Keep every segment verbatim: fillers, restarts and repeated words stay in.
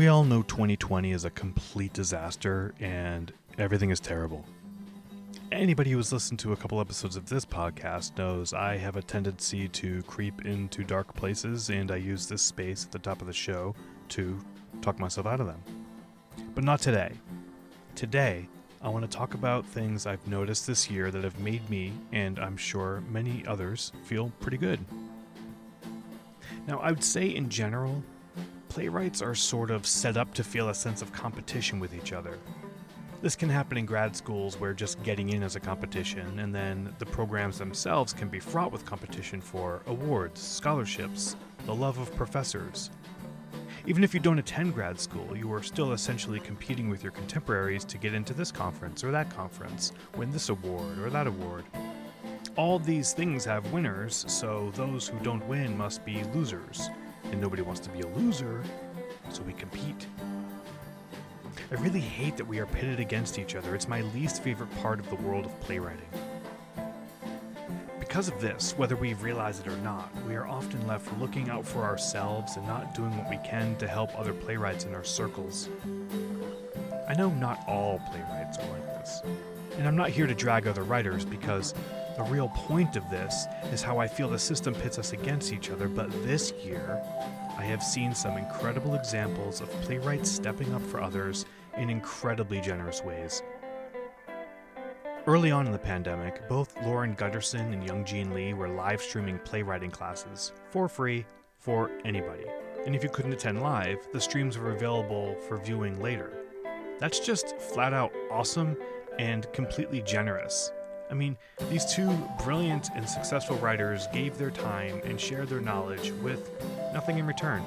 We all know twenty twenty is a complete disaster and everything is terrible. Anybody who's listened to a couple episodes of this podcast knows I have a tendency to creep into dark places, and I use this space at the top of the show to talk myself out of them. But not today. Today, I want to talk about things I've noticed this year that have made me, and I'm sure many others, feel pretty good. Now, I would say in general, playwrights are sort of set up to feel a sense of competition with each other. This can happen in grad schools where just getting in is a competition, and then the programs themselves can be fraught with competition for awards, scholarships, the love of professors. Even if you don't attend grad school, you are still essentially competing with your contemporaries to get into this conference or that conference, win this award or that award. All these things have winners, so those who don't win must be losers, and nobody wants to be a loser, so we compete. I really hate that we are pitted against each other. It's my least favorite part of the world of playwriting. Because of this, whether we realize it or not, we are often left looking out for ourselves and not doing what we can to help other playwrights in our circles. I know not all playwrights are like this, and I'm not here to drag other writers because the real point of this is how I feel the system pits us against each other, but this year, I have seen some incredible examples of playwrights stepping up for others in incredibly generous ways. Early on in the pandemic, both Lauren Gunderson and Young Jean Lee were live streaming playwriting classes for free for anybody. And if you couldn't attend live, the streams were available for viewing later. That's just flat out awesome and completely generous. I mean, these two brilliant and successful writers gave their time and shared their knowledge with nothing in return.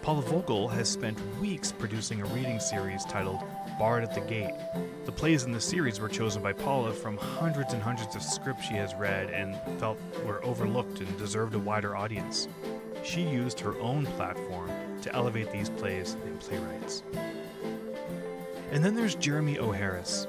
Paula Vogel has spent weeks producing a reading series titled Barred at the Gate. The plays in the series were chosen by Paula from hundreds and hundreds of scripts she has read and felt were overlooked and deserved a wider audience. She used her own platform to elevate these plays and playwrights. And then there's Jeremy O'Harris.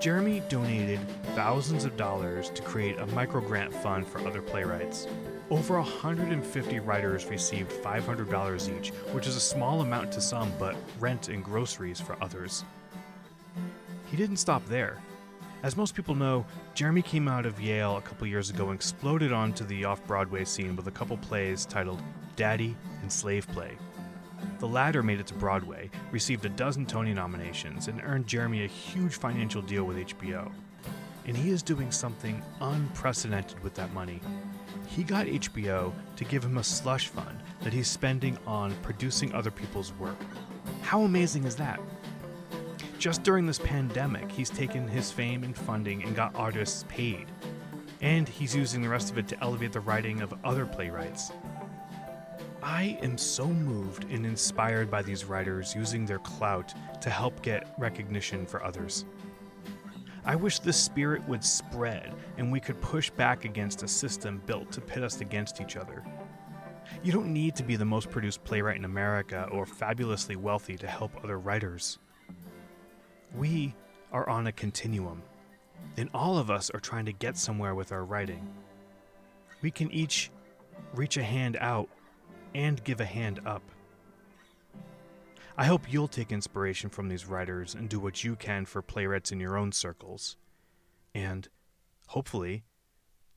Jeremy donated thousands of dollars to create a microgrant fund for other playwrights. Over one hundred fifty writers received five hundred dollars each, which is a small amount to some, but rent and groceries for others. He didn't stop there. As most people know, Jeremy came out of Yale a couple years ago and exploded onto the off-Broadway scene with a couple plays titled Daddy and Slave Play. The latter made it to Broadway, received a dozen Tony nominations, and earned Jeremy a huge financial deal with H B O. And he is doing something unprecedented with that money. He got H B O to give him a slush fund that he's spending on producing other people's work. How amazing is that? Just during this pandemic, he's taken his fame and funding and got artists paid. And he's using the rest of it to elevate the writing of other playwrights. I am so moved and inspired by these writers using their clout to help get recognition for others. I wish this spirit would spread and we could push back against a system built to pit us against each other. You don't need to be the most produced playwright in America or fabulously wealthy to help other writers. We are on a continuum, and all of us are trying to get somewhere with our writing. We can each reach a hand out and give a hand up. I hope you'll take inspiration from these writers and do what you can for playwrights in your own circles. And, hopefully,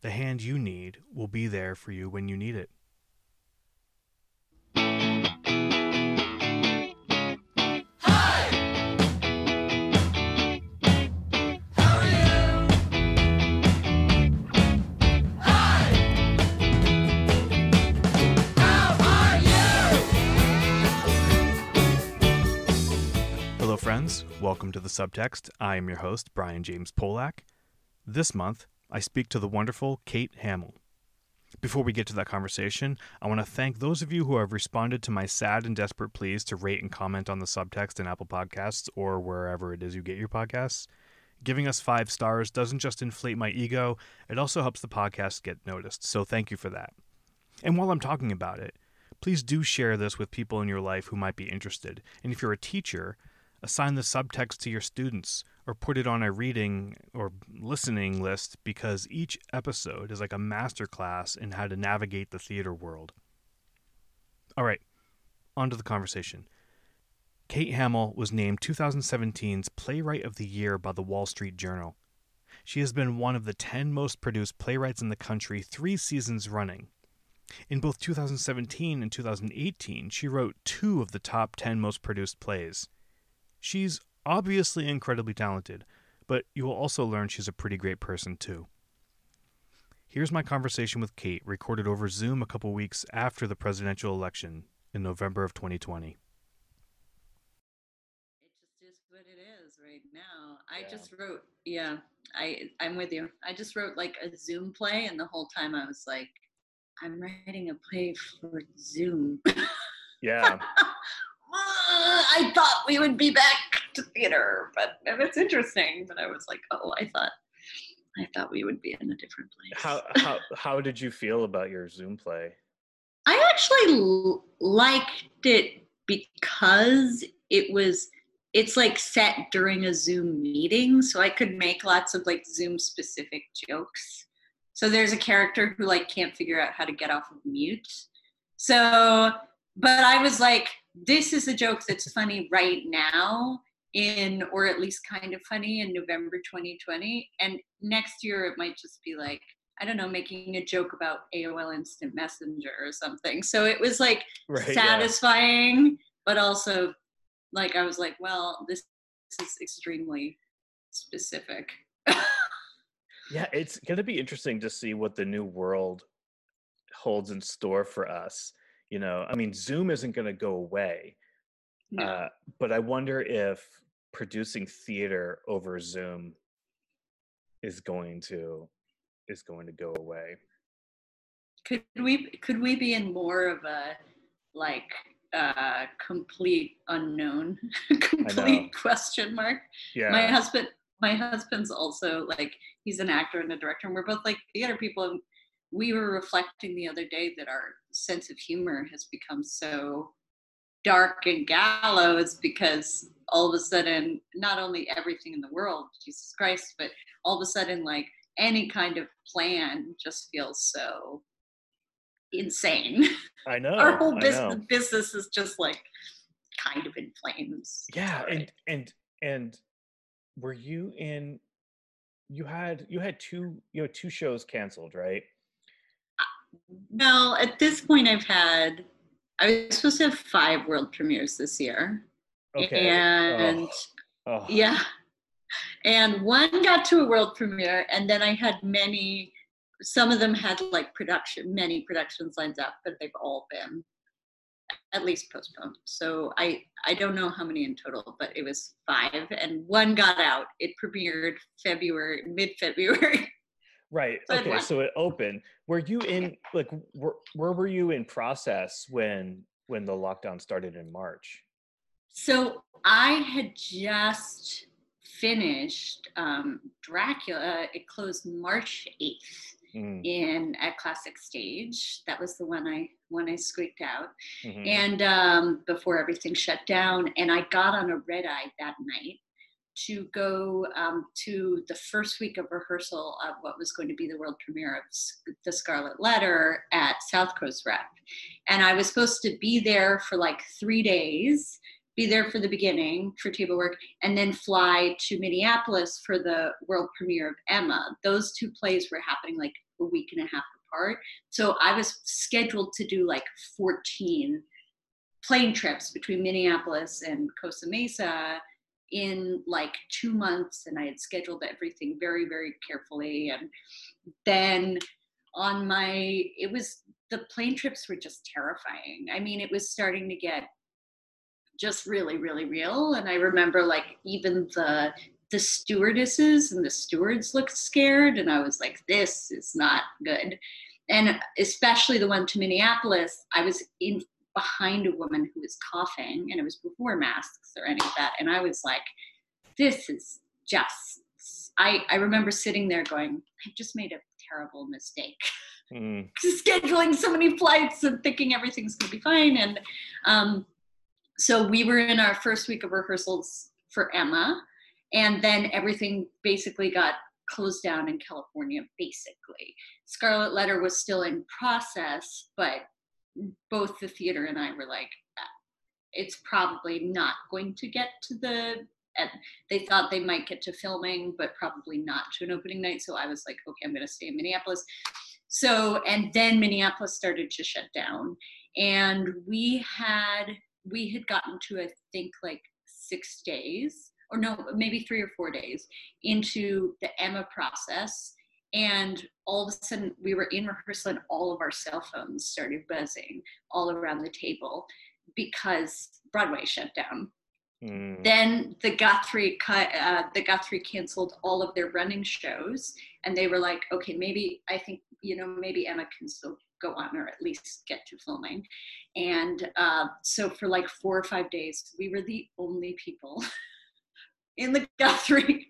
the hand you need will be there for you when you need it. Friends, welcome to The Subtext. I am your host, Brian James Polak. This month, I speak to the wonderful Kate Hamill. Before we get to that conversation, I want to thank those of you who have responded to my sad and desperate pleas to rate and comment on The Subtext in Apple Podcasts or wherever it is you get your podcasts. Giving us five stars doesn't just inflate my ego, it also helps the podcast get noticed, so thank you for that. And while I'm talking about it, please do share this with people in your life who might be interested. And if you're a teacher, assign the subtext to your students or put it on a reading or listening list because each episode is like a masterclass in how to navigate the theater world. All right, onto the conversation. Kate Hamill was named two thousand seventeen's Playwright of the Year by the Wall Street Journal. She has been one of the ten most produced playwrights in the country three seasons running. In both two thousand seventeen and two thousand eighteen, she wrote two of the top ten most produced plays. She's obviously incredibly talented, but you will also learn she's a pretty great person too. Here's my conversation with Kate, recorded over Zoom a couple weeks after the presidential election in November of twenty twenty. It just is what it is right now. I yeah. just wrote, yeah, I, I'm with you. I just wrote like a Zoom play, and the whole time I was like, I'm writing a play for Zoom. Yeah. I thought we would be back to theater, but it's interesting. But I was like, oh, I thought I thought we would be in a different place. How how how did you feel about your Zoom play? I actually l- liked it because it was it's like set during a Zoom meeting, so I could make lots of like Zoom specific jokes. So there's a character who like can't figure out how to get off of mute. So, but I was like, this is a joke that's funny right now, in, or at least kind of funny in November twenty twenty. And next year it might just be like, I don't know, making a joke about A O L Instant Messenger or something. So it was like right, satisfying, yeah. but also like, I was like, well, this is extremely specific. Yeah, it's going to be interesting to see what the new world holds in store for us. You know, I mean, Zoom isn't going to go away, no. uh, but I wonder if producing theater over Zoom is going to is going to go away. Could we could we be in more of a like uh, complete unknown, complete question mark? Yeah, my husband. My husband's also like, he's an actor and a director, and we're both like theater people. And we were reflecting the other day that our sense of humor has become so dark and gallows because all of a sudden, not only everything in the world, Jesus Christ, but all of a sudden, like any kind of plan just feels so insane. I know. Our whole business, business is just like kind of in flames. Yeah, right. and and and. Were you in, you had, you had two, you know, two shows canceled, right? No, at this point I've had, I was supposed to have five world premieres this year. Okay. And oh. Oh. yeah. And one got to a world premiere, and then I had many, some of them had like production, many productions lined up, but they've all been at least postponed. So I, I don't know how many in total, but it was five, and one got out. It premiered February, mid-February. Right. So okay. So it opened. Were you in, like, where, where were you in process when, when the lockdown started in March? So I had just finished um, Dracula. It closed March eighth. Mm. In at Classic Stage. That was the one I one I squeaked out, mm-hmm. and um, before everything shut down. And I got on a red eye that night to go um, to the first week of rehearsal of what was going to be the world premiere of The Scarlet Letter at South Coast Rep. And I was supposed to be there for like three days, be there for the beginning for table work, and then fly to Minneapolis for the world premiere of Emma. Those two plays were happening like a week and a half apart. So I was scheduled to do like fourteen plane trips between Minneapolis and Costa Mesa in like two months. And I had scheduled everything very, very carefully. And then on my, it was, the plane trips were just terrifying. I mean, it was starting to get just really, really real. And I remember like even the, the stewardesses and the stewards looked scared, and I was like, this is not good. And especially the one to Minneapolis, I was in behind a woman who was coughing, and it was before masks or any of that. And I was like, this is just, I, I remember sitting there going, I just made a terrible mistake. Mm. Scheduling so many flights and thinking everything's gonna be fine. And um, so we were in our first week of rehearsals for Emma. And then everything basically got closed down in California, basically. Scarlet Letter was still in process, but both the theater and I were like, it's probably not going to get to the, and they thought they might get to filming, but probably not to an opening night. So I was like, okay, I'm going to stay in Minneapolis. So, and then Minneapolis started to shut down. And we had, we had gotten to, I think, like six days or no, maybe three or four days into the Emma process. And all of a sudden we were in rehearsal and all of our cell phones started buzzing all around the table because Broadway shut down. Mm. Then the Guthrie cut, uh, the Guthrie canceled all of their running shows, and they were like, okay, maybe, I think, you know, maybe Emma can still go on or at least get to filming. And uh, so for like four or five days, we were the only people in the Guthrie,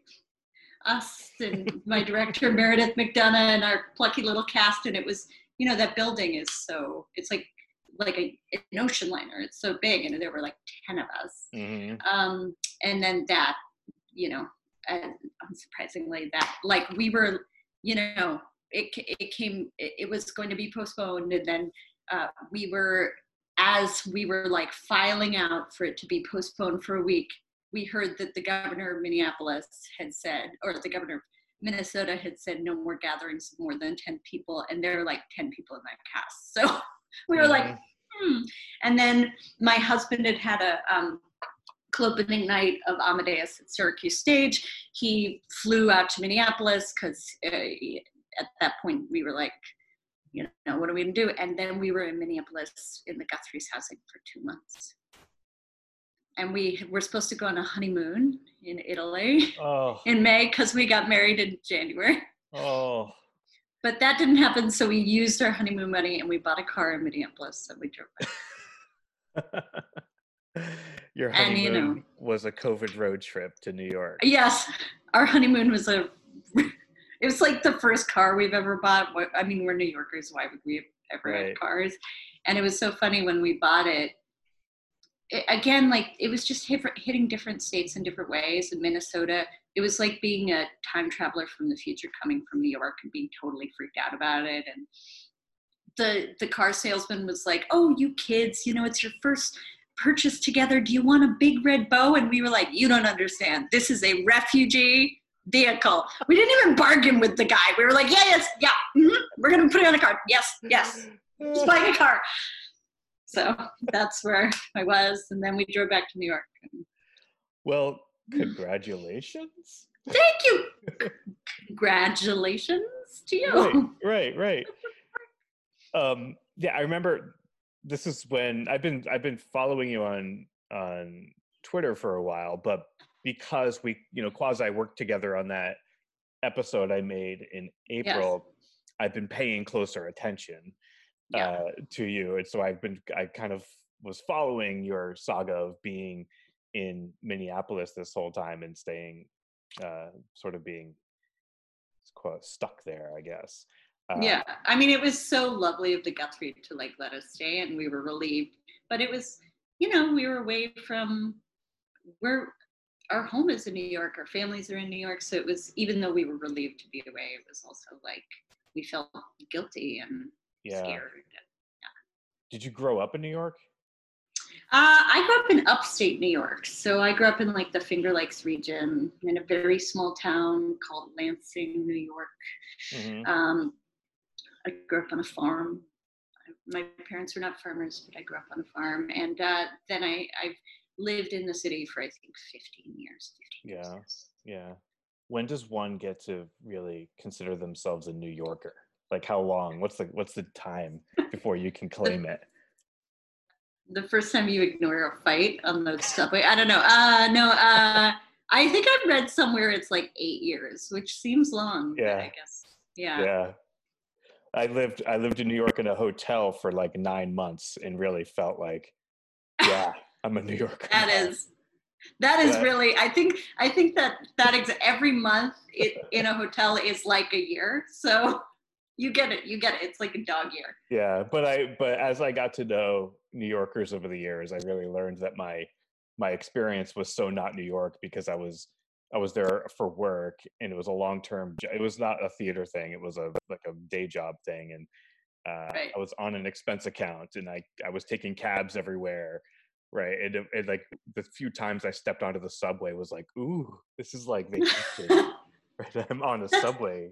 us and my director, Meredith McDonough, and our plucky little cast. And it was, you know, that building is so, it's like, like a, an ocean liner. It's so big, and there were like ten of us. Mm-hmm. Um, and then that, you know, uh, unsurprisingly, that like we were, you know, it it came, it, it was going to be postponed, and then uh, we were, as we were like filing out for it to be postponed for a week, we heard that the governor of Minneapolis had said, or the governor of Minnesota had said, no more gatherings of more than ten people, and there were like ten people in that cast, so. We were like, hmm. And then my husband had had a um, closing night of Amadeus at Syracuse Stage. He flew out to Minneapolis because uh, at that point we were like, you know, what are we going to do? And then we were in Minneapolis in the Guthrie's housing for two months. And we were supposed to go on a honeymoon in Italy oh. in May because we got married in January. Oh. But that didn't happen, so we used our honeymoon money and we bought a car in Minneapolis and we drove back. Your honeymoon and, you know, was a COVID road trip to New York. Yes, our honeymoon was a, it was like the first car we've ever bought. I mean, we're New Yorkers, why would we have ever right. had cars? And it was so funny when we bought it. it again, like it was just hit, hitting different states in different ways. In Minnesota, it was like being a time traveler from the future coming from New York and being totally freaked out about it. And the the car salesman was like, oh, you kids, you know, it's your first purchase together. Do you want a big red bow? And we were like, you don't understand. This is a refugee vehicle. We didn't even bargain with the guy. We were like, yeah, yes, yeah. Mm-hmm. We're going to put it on a card. Yes, yes. Just buying a car. So that's where I was. And then we drove back to New York. Well, congratulations. Thank you. Congratulations to you. Right, right, right. Um, yeah, I remember this is when I've been I've been following you on on Twitter for a while, but because we, you know, quasi worked together on that episode I made in April, yes. I've been paying closer attention uh, yeah. to you. And so I've been I kind of was following your saga of being in Minneapolis this whole time and staying, uh, sort of being quote, stuck there, I guess. Uh, yeah, I mean, it was so lovely of the Guthrie to like let us stay, and we were relieved. But it was, you know, we were away from where our home is in New York. Our families are in New York, so it was, even though we were relieved to be away, it was also like we felt guilty and yeah. scared. Yeah. Did you grow up in New York? Uh, I grew up in upstate New York, so I grew up in like the Finger Lakes region in a very small town called Lansing, New York. Mm-hmm. Um, I grew up on a farm. My parents were not farmers, but I grew up on a farm, and uh, then I I've lived in the city for I think fifteen years. fifteen yeah, years. yeah. When does one get to really consider themselves a New Yorker? Like how long? What's the what's the time before you can claim it? The first time you ignore a fight on the subway. I don't know. Uh, no, uh, I think I've read somewhere it's like eight years, which seems long, yeah. but I guess. Yeah. Yeah. I lived I lived in New York in a hotel for like nine months and really felt like, yeah, I'm a New Yorker. That is, that is yeah. really, I think, I think that, that ex- every month it, in a hotel is like a year. So you get it, you get it. It's like a dog year. Yeah, but I, but as I got to know New Yorkers over the years, I really learned that my my experience was so not New York because I was I was there for work, and it was a long term. It was not a theater thing; it was a like a day job thing, and uh, right. I was on an expense account, and I I was taking cabs everywhere, right? And it, it, like the few times I stepped onto the subway was like, ooh, this is like vacation. Right? I'm on a subway.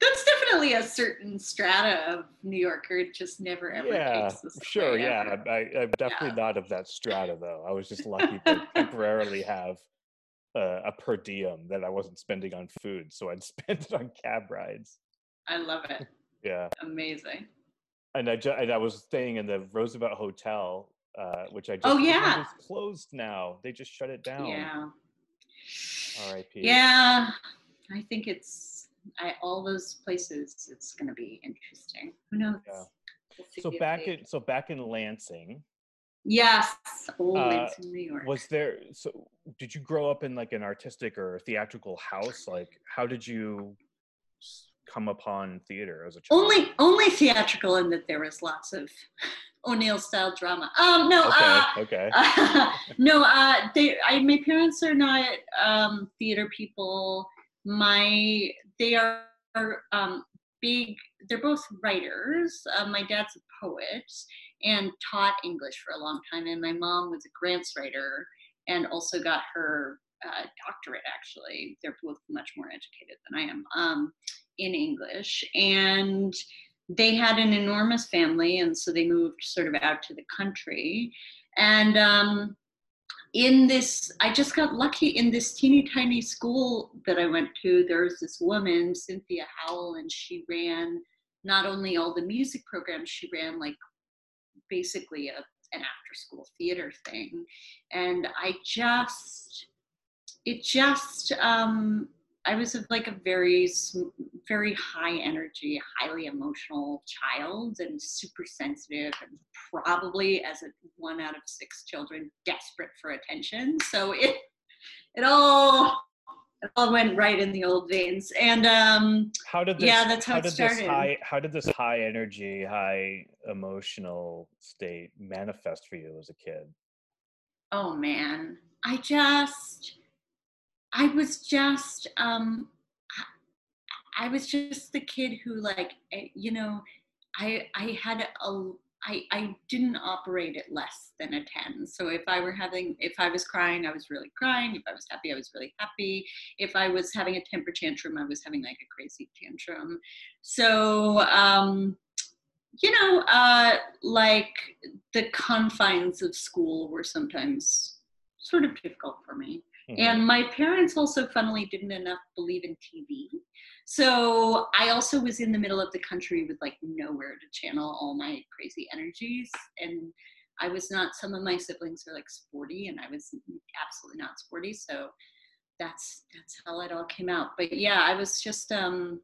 That's definitely a certain strata of New Yorker. Just never ever yeah, takes this. Sure, yeah. I, I'm definitely yeah. not of that strata though. I was just lucky to temporarily have uh, a per diem that I wasn't spending on food, so I'd spend it on cab rides. I love it. Yeah. Amazing. And I just, and I was staying in the Roosevelt Hotel, uh, which I just oh yeah it's closed now. They just shut it down. Yeah. R I P. Yeah, I think it's. I, all those places, it's going to be interesting. Who knows? Yeah. So back in so back in Lansing. Yes, old uh, Lansing, New York. Was there? So did you grow up in like an artistic or theatrical house? Like, how did you come upon theater as a child? Only only theatrical, in that there was lots of O'Neill style drama. Um, no. Okay. Uh, okay. Uh, no. Uh, they. I. My parents are not um, theater people. My, they are um, big, they're both writers. Uh, my dad's a poet and taught English for a long time. And my mom was a grants writer and also got her uh, doctorate, actually. They're both much more educated than I am um, in English. And they had an enormous family. And so they moved sort of out to the country. And um, in this, I just got lucky in this teeny tiny school that I went to. There was this woman, Cynthia Howell, and she ran not only all the music programs, she ran like basically a, an after school theater thing. And I just, it just, um, I was a, like a very, very high energy, highly emotional child and super sensitive and probably, as a one out of six children, desperate for attention. So it, it all, it all went right in the old veins. And um, how did this, yeah, that's how, how it did started. This high, how did this high energy, high emotional state manifest for you as a kid? Oh man, I just. I was just, um, I, I was just the kid who, like, you know, I I had a, I, I didn't operate at less than a ten. So if I were having, if I was crying, I was really crying. If I was happy, I was really happy. If I was having a temper tantrum, I was having like a crazy tantrum. So, um, you know, uh, like the confines of school were sometimes sort of difficult for me. Mm-hmm. And my parents also, funnily, didn't enough believe in T V. So I also was in the middle of the country with like nowhere to channel all my crazy energies. And I was not, some of my siblings were like sporty and I was absolutely not sporty. So that's, that's how it all came out. But yeah, I was just um,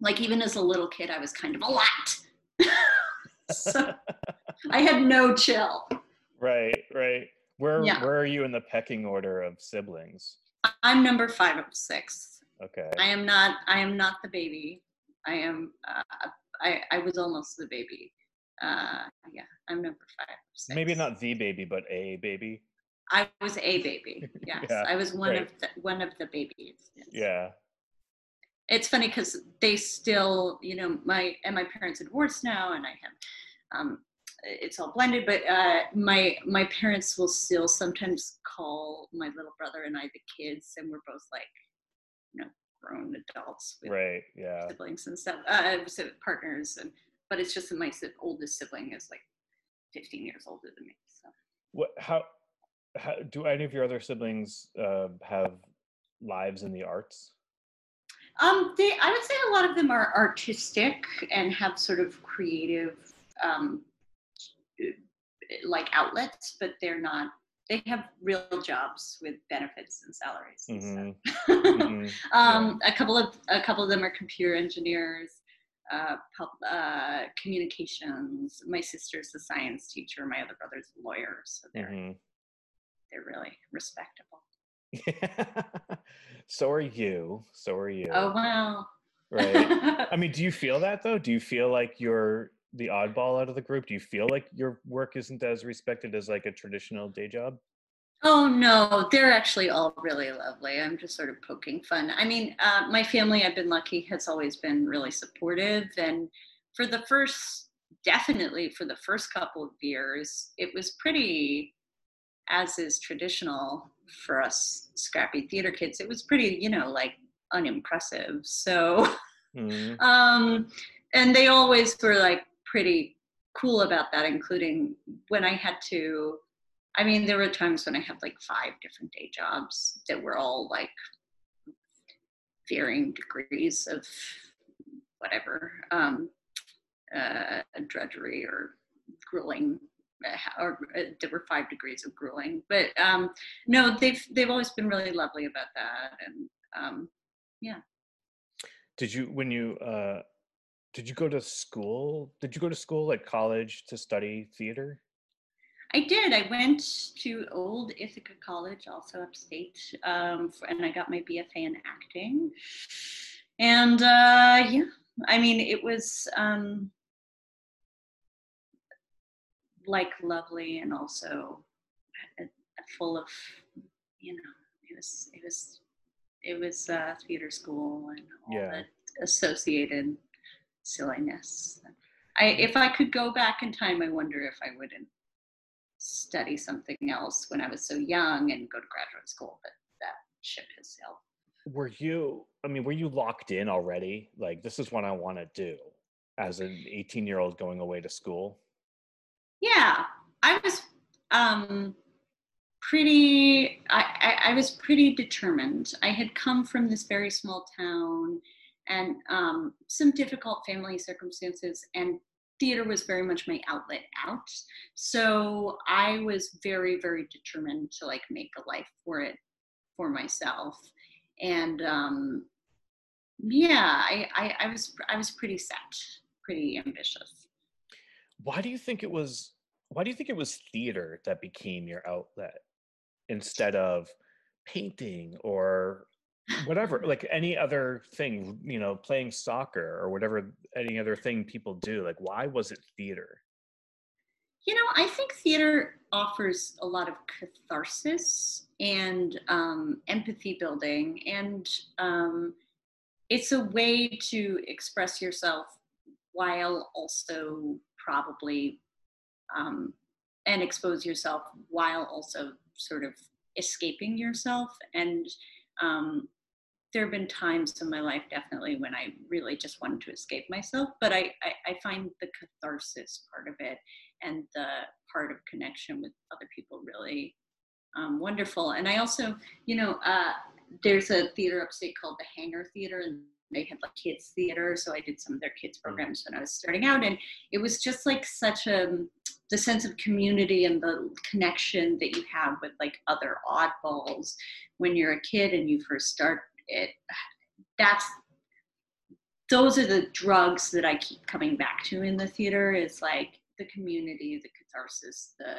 like, even as a little kid, I was kind of a lot. So I had no chill. Right, right. Where yeah. where are you in the pecking order of siblings? I'm number five of six. Okay. I am not. I am not the baby. I am. Uh, I I was almost the baby. Uh, yeah. I'm number five of six. Maybe not the baby, but a baby. I was a baby. Yes, yeah, I was one right. of the, one of the babies. Yes. Yeah. It's funny because they still, you know, my and my parents are divorced now, and I have. Um, It's all blended, but uh, my my parents will still sometimes call my little brother and I the kids, and we're both like, you know, grown adults with right, yeah. siblings and stuff, uh, so partners, and but it's just that my oldest sibling is like fifteen years older than me. So, what? How? How do any of your other siblings uh, have lives in the arts? Um, they, I would say a lot of them are artistic and have sort of creative. Um, like outlets, but they're not, they have real jobs with benefits and salaries. And mm-hmm. stuff. mm-hmm. um, yeah. A couple of, a couple of them are computer engineers, uh, uh, communications. My sister's a science teacher. My other brother's a lawyer. So they're, mm-hmm. they're really respectable. So are you. So are you. Oh, wow. Right. I mean, do you feel that though? Do you feel like you're, the oddball out of the group? Do you feel like your work isn't as respected as like a traditional day job? Oh no, they're actually all really lovely. I'm just sort of poking fun. I mean, uh, my family, I've been lucky, has always been really supportive. And for the first definitely for the first couple of years, it was pretty, as is traditional for us scrappy theater kids, it was pretty, you know, like unimpressive. So, mm-hmm. um, and they always were like pretty cool about that, including when I had to, I mean, there were times when I had like five different day jobs that were all like varying degrees of whatever, um, uh, drudgery or grueling, or uh, there were five degrees of grueling, but um, no, they've, they've always been really lovely about that. And um, yeah. Did you, when you, uh, did you go to school? Did you go to school like college to study theater? I did. I went to Old Ithaca College, also upstate, um, for, and I got my B F A in acting. And uh, yeah, I mean, it was um, like lovely and also full of, you know, it was it was it was uh, theater school and all yeah. the associated silliness. I, if I could go back in time, I wonder if I wouldn't study something else when I was so young and go to graduate school, but that ship has sailed. Were you, I mean, were you locked in already? Like, this is what I want to do as an eighteen-year-old going away to school? Yeah, I was um, pretty, I, I, I was pretty determined. I had come from this very small town and um, some difficult family circumstances, and theater was very much my outlet out. So I was very, very determined to like make a life for it, for myself. And um, yeah, I, I, I was I was pretty set, pretty ambitious. Why do you think it was, why do you think it was theater that became your outlet instead of painting or whatever, like any other thing, you know, playing soccer or whatever, any other thing people do? Like, why was it theater? You know, I think theater offers a lot of catharsis and um, empathy building, and um, it's a way to express yourself while also probably, um, and expose yourself while also sort of escaping yourself. And um, there have been times in my life definitely when I really just wanted to escape myself, but I, I, I find the catharsis part of it and the part of connection with other people really um, wonderful. And I also, you know, uh, there's a theater upstate called the Hangar Theater, and they had like kids theater. So I did some of their kids programs when I was starting out, and it was just like such a, the sense of community and the connection that you have with like other oddballs when you're a kid and you first start it. That's, those are the drugs that I keep coming back to in the theater, is like the community, the catharsis, the,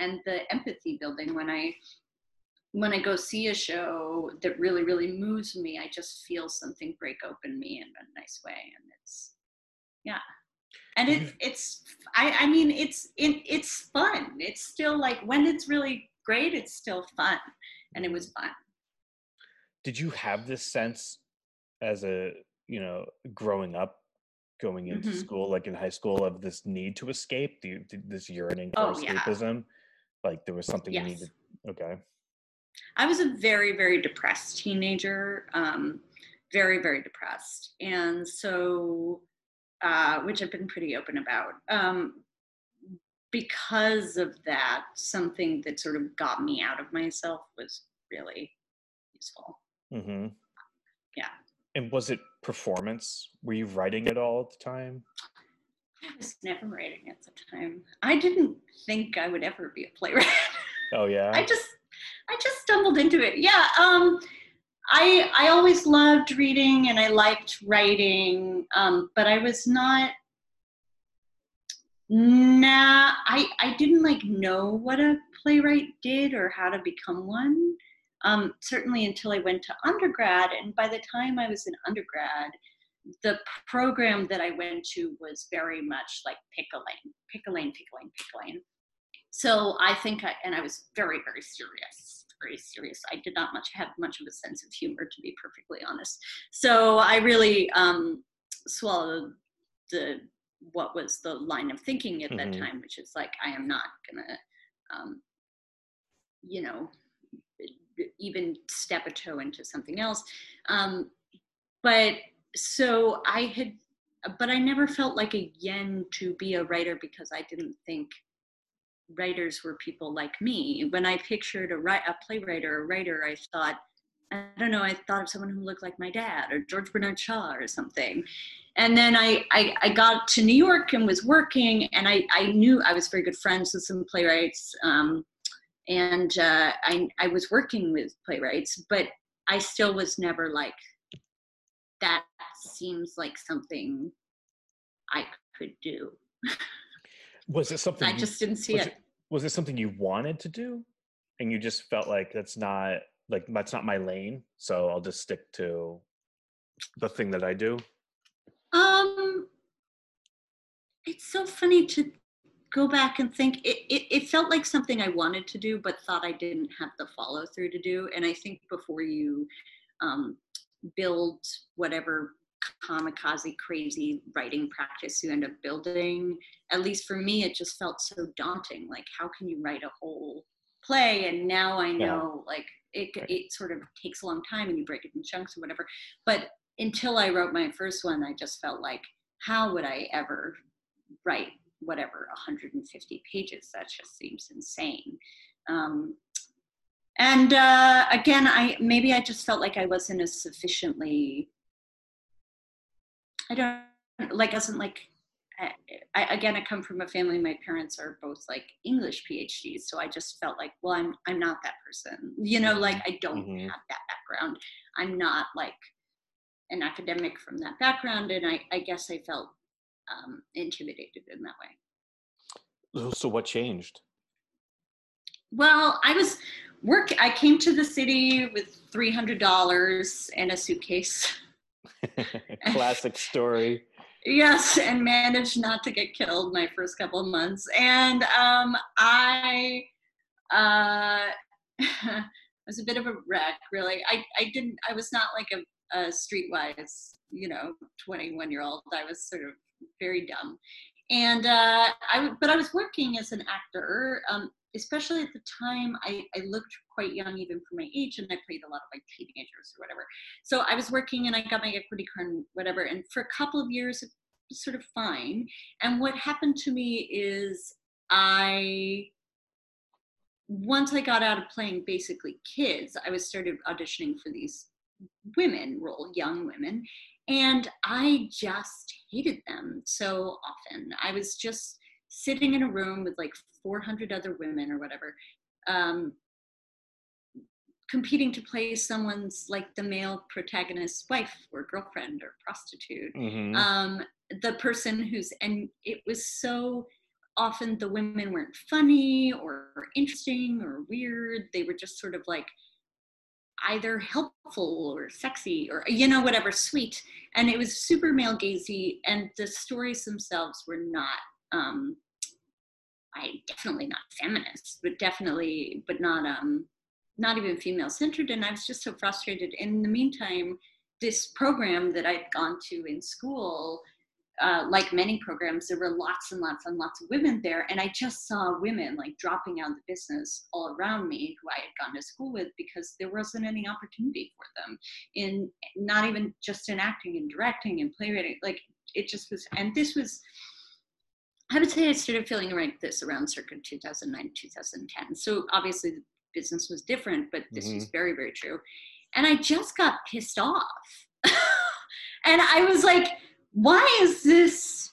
and the empathy building. When I, when I go see a show that really, really moves me, I just feel something break open me in a nice way. And it's, yeah. And it, it's, I, I mean, it's, it, it's fun. It's still like, when it's really great, it's still fun. And it was fun. Did you have this sense as a, you know, growing up, going into mm-hmm. school, like in high school, of this need to escape, the, this yearning for oh, escapism? Yeah. Like there was something yes. you needed, okay. I was a very, very depressed teenager, um, very, very depressed. And so, uh, which I've been pretty open about. Um, because of that, something that sort of got me out of myself was really useful. Mm-hmm. Yeah. And was it performance? Were you writing at all at the time? I was never writing at the time. I didn't think I would ever be a playwright. Oh, yeah? I just... I just stumbled into it. Yeah, um, I I always loved reading and I liked writing, um, but I was not. Nah, I I didn't like know what a playwright did or how to become one. Um, certainly until I went to undergrad, and by the time I was in undergrad, the program that I went to was very much like pick a lane, pick a lane, pick a lane, pick a lane. So I think, I, and I was very, very serious, very serious. I did not much have much of a sense of humor, to be perfectly honest. So I really um, swallowed the what was the line of thinking at mm-hmm. that time, which is like, I am not gonna, um, you know, even step a toe into something else. Um, but so I had, but I never felt like a yen to be a writer, because I didn't think writers were people like me. When I pictured a, a playwright or a writer, I thought, I don't know, I thought of someone who looked like my dad or George Bernard Shaw or something. And then I, I, I got to New York and was working, and I, I knew I was very good friends with some playwrights. Um, and uh, I, I was working with playwrights, but I still was never like, that seems like something I could do. Was it something? I just didn't see it. Was it something you wanted to do? And you just felt like that's not, like, that's not my lane, so I'll just stick to the thing that I do? Um, it's so funny to go back and think. It, it, it felt like something I wanted to do, but thought I didn't have the follow through to do. And I think before you um, build whatever kamikaze crazy writing practice you end up building, at least for me, it just felt so daunting. Like, how can you write a whole play? And now I know, yeah. like, it, it sort of takes a long time and you break it in chunks or whatever. But until I wrote my first one, I just felt like, how would I ever write whatever, one hundred fifty pages? That just seems insane. Um, and uh, again, I maybe I just felt like I wasn't as sufficiently, I don't, like, wasn't like, I, I, again, I come from a family, my parents are both like English PhDs. So I just felt like, well, I'm I'm not that person. You know, like, I don't mm-hmm. have that background. I'm not like an academic from that background. And I, I guess I felt um, intimidated in that way. So what changed? Well, I was work. I came to the city with three hundred dollars and a suitcase. Classic story. Yes, and managed not to get killed my first couple of months. And um, I uh, was a bit of a wreck, really. I, I didn't, I was not like a, a streetwise, you know, twenty-one-year-old. I was sort of very dumb. And, uh, I, but I was working as an actor, um, especially at the time. I, I looked quite young even for my age, and I played a lot of like teenagers or whatever. So I was working and I got my equity card and whatever. And for a couple of years, it was sort of fine. And what happened to me is I, once I got out of playing basically kids, I was started auditioning for these women role, young women. And I just hated them so often. I was just sitting in a room with like four hundred other women or whatever, um, competing to play someone's, like, the male protagonist's wife or girlfriend or prostitute. Mm-hmm. Um, the person who's, and it was so often the women weren't funny or interesting or weird. They were just sort of like, either helpful or sexy or, you know, whatever, sweet. And it was super male gazy, and the stories themselves were not, um, I definitely not feminist, but definitely, but not, um, not even female centered. And I was just so frustrated. In the meantime, this program that I'd gone to in school, uh, like many programs, there were lots and lots and lots of women there. And I just saw women like dropping out of the business all around me who I had gone to school with, because there wasn't any opportunity for them in, not even just in acting and directing and playwriting. Like, it just was, and this was, I would say I started feeling like this around circa two thousand nine, two thousand ten. So obviously the business was different, but this mm-hmm. was very, very true. And I just got pissed off. And I was like, why is this,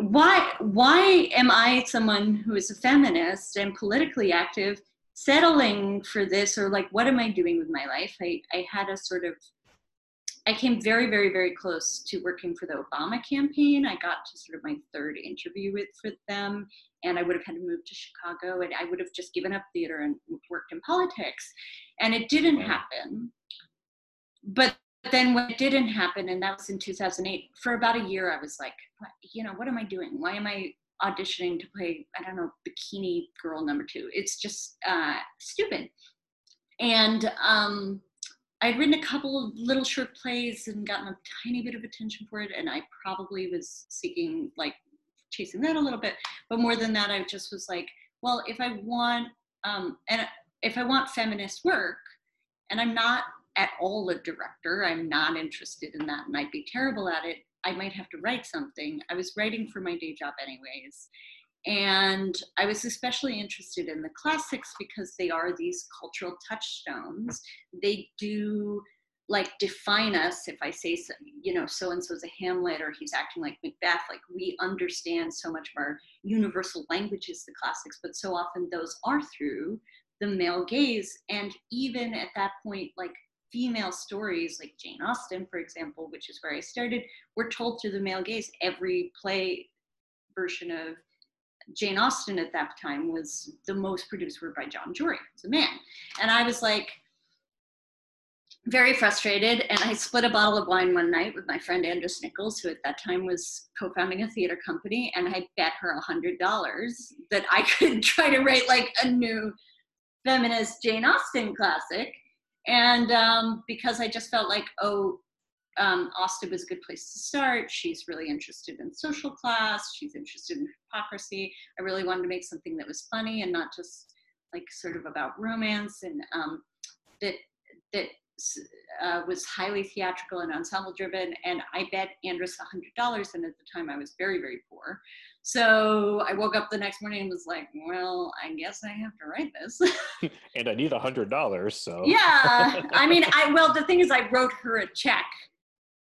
why, why am I, someone who is a feminist and politically active, settling for this? Or like, what am I doing with my life? I, I had a sort of, I came very, very, very close to working for the Obama campaign. I got to sort of my third interview with for them, and I would have had to move to Chicago, and I would have just given up theater and worked in politics. And it didn't yeah. happen. But But then when it didn't happen, and that was in two thousand eight, for about a year, I was like, you know, what am I doing? Why am I auditioning to play, I don't know, bikini girl number two? It's just uh, stupid. And um, I'd written a couple of little short plays and gotten a tiny bit of attention for it. And I probably was seeking like chasing that a little bit. But more than that, I just was like, well, if I want, um, and if I want feminist work, and I'm not at all a director, I'm not interested in that, and I'd be terrible at it, I might have to write something. I was writing for my day job anyways. And I was especially interested in the classics because they are these cultural touchstones. They do like define us. If I say, you know, so-and-so's a Hamlet, or he's acting like Macbeth, like we understand so much of our universal language is the classics, but so often those are through the male gaze. And even at that point, like female stories like Jane Austen, for example, which is where I started, were told through the male gaze. Every play version of Jane Austen at that time was, the most produced were by John Jury, it's a man. And I was like very frustrated, and I split a bottle of wine one night with my friend Andrus Nichols, who at that time was co-founding a theater company, and I bet her one hundred dollars that I could try to write like a new feminist Jane Austen classic. And um, because I just felt like, oh, Um, Austen was a good place to start. She's really interested in social class. She's interested in hypocrisy. I really wanted to make something that was funny and not just like sort of about romance, and um, that that uh, was highly theatrical and ensemble driven. And I bet Andrus one hundred dollars, and at the time I was very, very poor. So I woke up the next morning and was like, well, I guess I have to write this. And I need one hundred dollars, so. Yeah, I mean, I well, the thing is I wrote her a check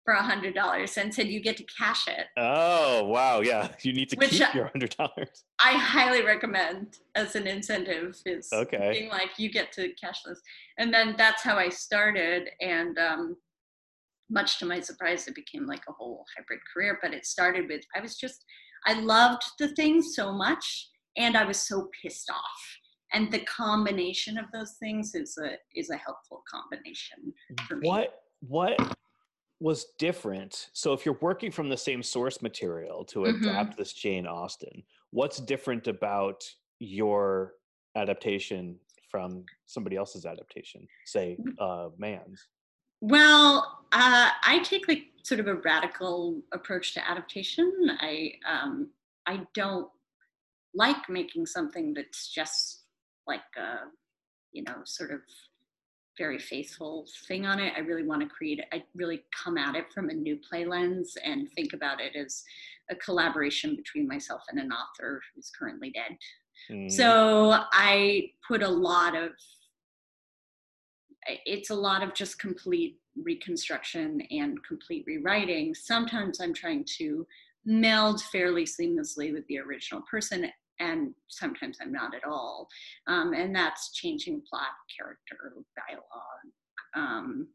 for a hundred dollars and said, you get to cash it. Oh wow, yeah, you need to Which keep your hundred dollars. I highly recommend as an incentive, is okay. being like, you get to cash this. And then that's how I started, and um, much to my surprise, it became like a whole hybrid career. But it started with, I was just, I loved the thing so much, and I was so pissed off. And the combination of those things is a is a helpful combination for me. What what? was different? So if you're working from the same source material to mm-hmm. adapt this Jane Austen, what's different about your adaptation from somebody else's adaptation, say uh, Mann's? Well, uh, I take like sort of a radical approach to adaptation. I, um, I don't like making something that's just like, a, you know, sort of very faithful thing on it. I really want to create, I really come at it from a new play lens and think about it as a collaboration between myself and an author who's currently dead. Mm. So I put a lot of, it's a lot of just complete reconstruction and complete rewriting. Sometimes I'm trying to meld fairly seamlessly with the original person, and sometimes I'm not at all. Um, and that's changing plot, character, dialogue. Um,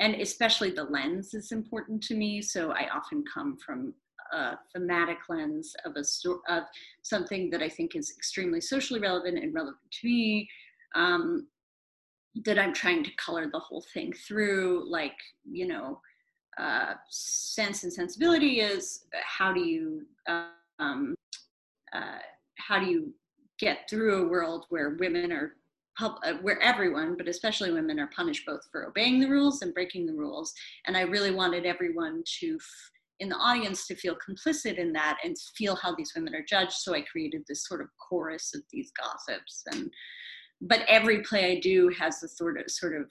and especially the lens is important to me. So I often come from a thematic lens of, a sto- of something that I think is extremely socially relevant and relevant to me, um, that I'm trying to color the whole thing through. Like, you know, uh, Sense and Sensibility is how do you, um, uh, how do you get through a world where women are, where everyone, but especially women, are punished both for obeying the rules and breaking the rules. And I really wanted everyone to, in the audience, to feel complicit in that and feel how these women are judged. So I created this sort of chorus of these gossips. And, but every play I do has a sort of, sort of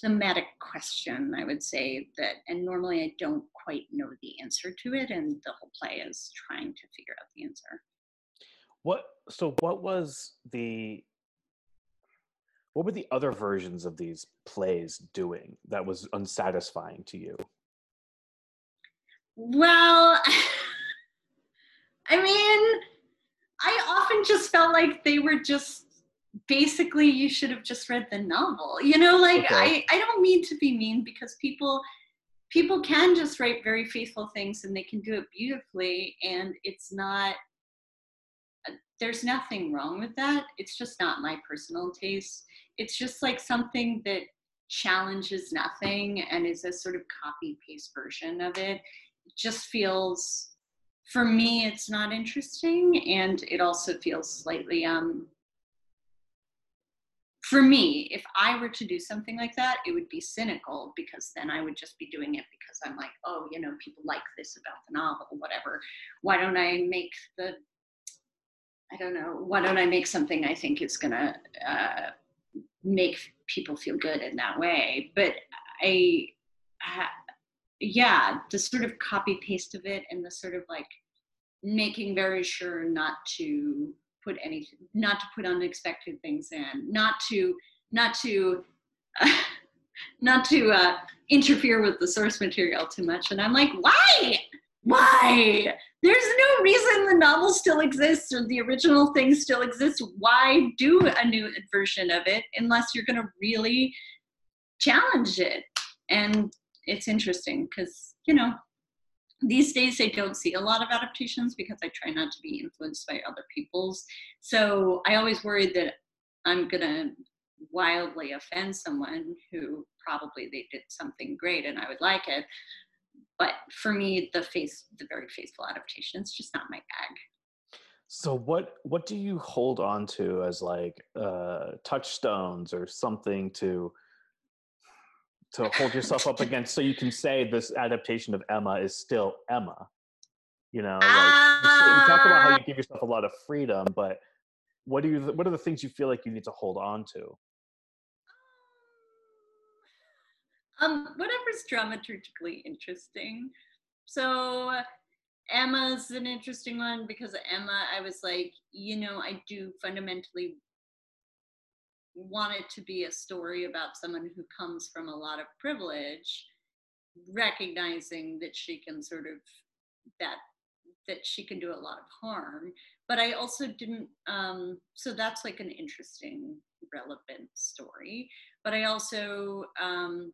thematic question, I would say, that, and normally I don't quite know the answer to it, and the whole play is trying to figure out the answer. What, so what was the, what were the other versions of these plays doing that was unsatisfying to you? Well, I mean, I often just felt like they were just, basically, you should have just read the novel. You know, like, okay. I, I don't mean to be mean, because people people can just write very faithful things and they can do it beautifully, and it's not, there's nothing wrong with that. It's just not my personal taste. It's just like something that challenges nothing and is a sort of copy-paste version of it. It just feels, for me, it's not interesting, and it also feels slightly, um, for me, if I were to do something like that, it would be cynical, because then I would just be doing it because I'm like, oh, you know, people like this about the novel, whatever. Why don't I make the, I don't know, why don't I make something I think is gonna uh, make people feel good in that way? But I, I yeah, the sort of copy paste of it and the sort of like making very sure not to put any, not to put unexpected things in, not to, not to, uh, not to uh, interfere with the source material too much. And I'm like, why? Why? There's no reason the novel still exists or the original thing still exists. Why do a new version of it unless you're going to really challenge it? And it's interesting because, you know, these days I don't see a lot of adaptations because I try not to be influenced by other people's. So I always worry that I'm going to wildly offend someone who probably they did something great and I would like it. But for me, the face, the very faithful adaptation is just not my bag. So what what do you hold on to as like uh, touchstones or something to to hold yourself up against, so you can say this adaptation of Emma is still Emma? You know, like, uh, you talk about how you give yourself a lot of freedom, but what do you? What are the things you feel like you need to hold on to? Um, whatever's dramaturgically interesting. So Emma's an interesting one because Emma, I was like, you know, I do fundamentally want it to be a story about someone who comes from a lot of privilege, recognizing that she can sort of, that that she can do a lot of harm. But I also didn't, um, so that's like an interesting, relevant story. But I also, um,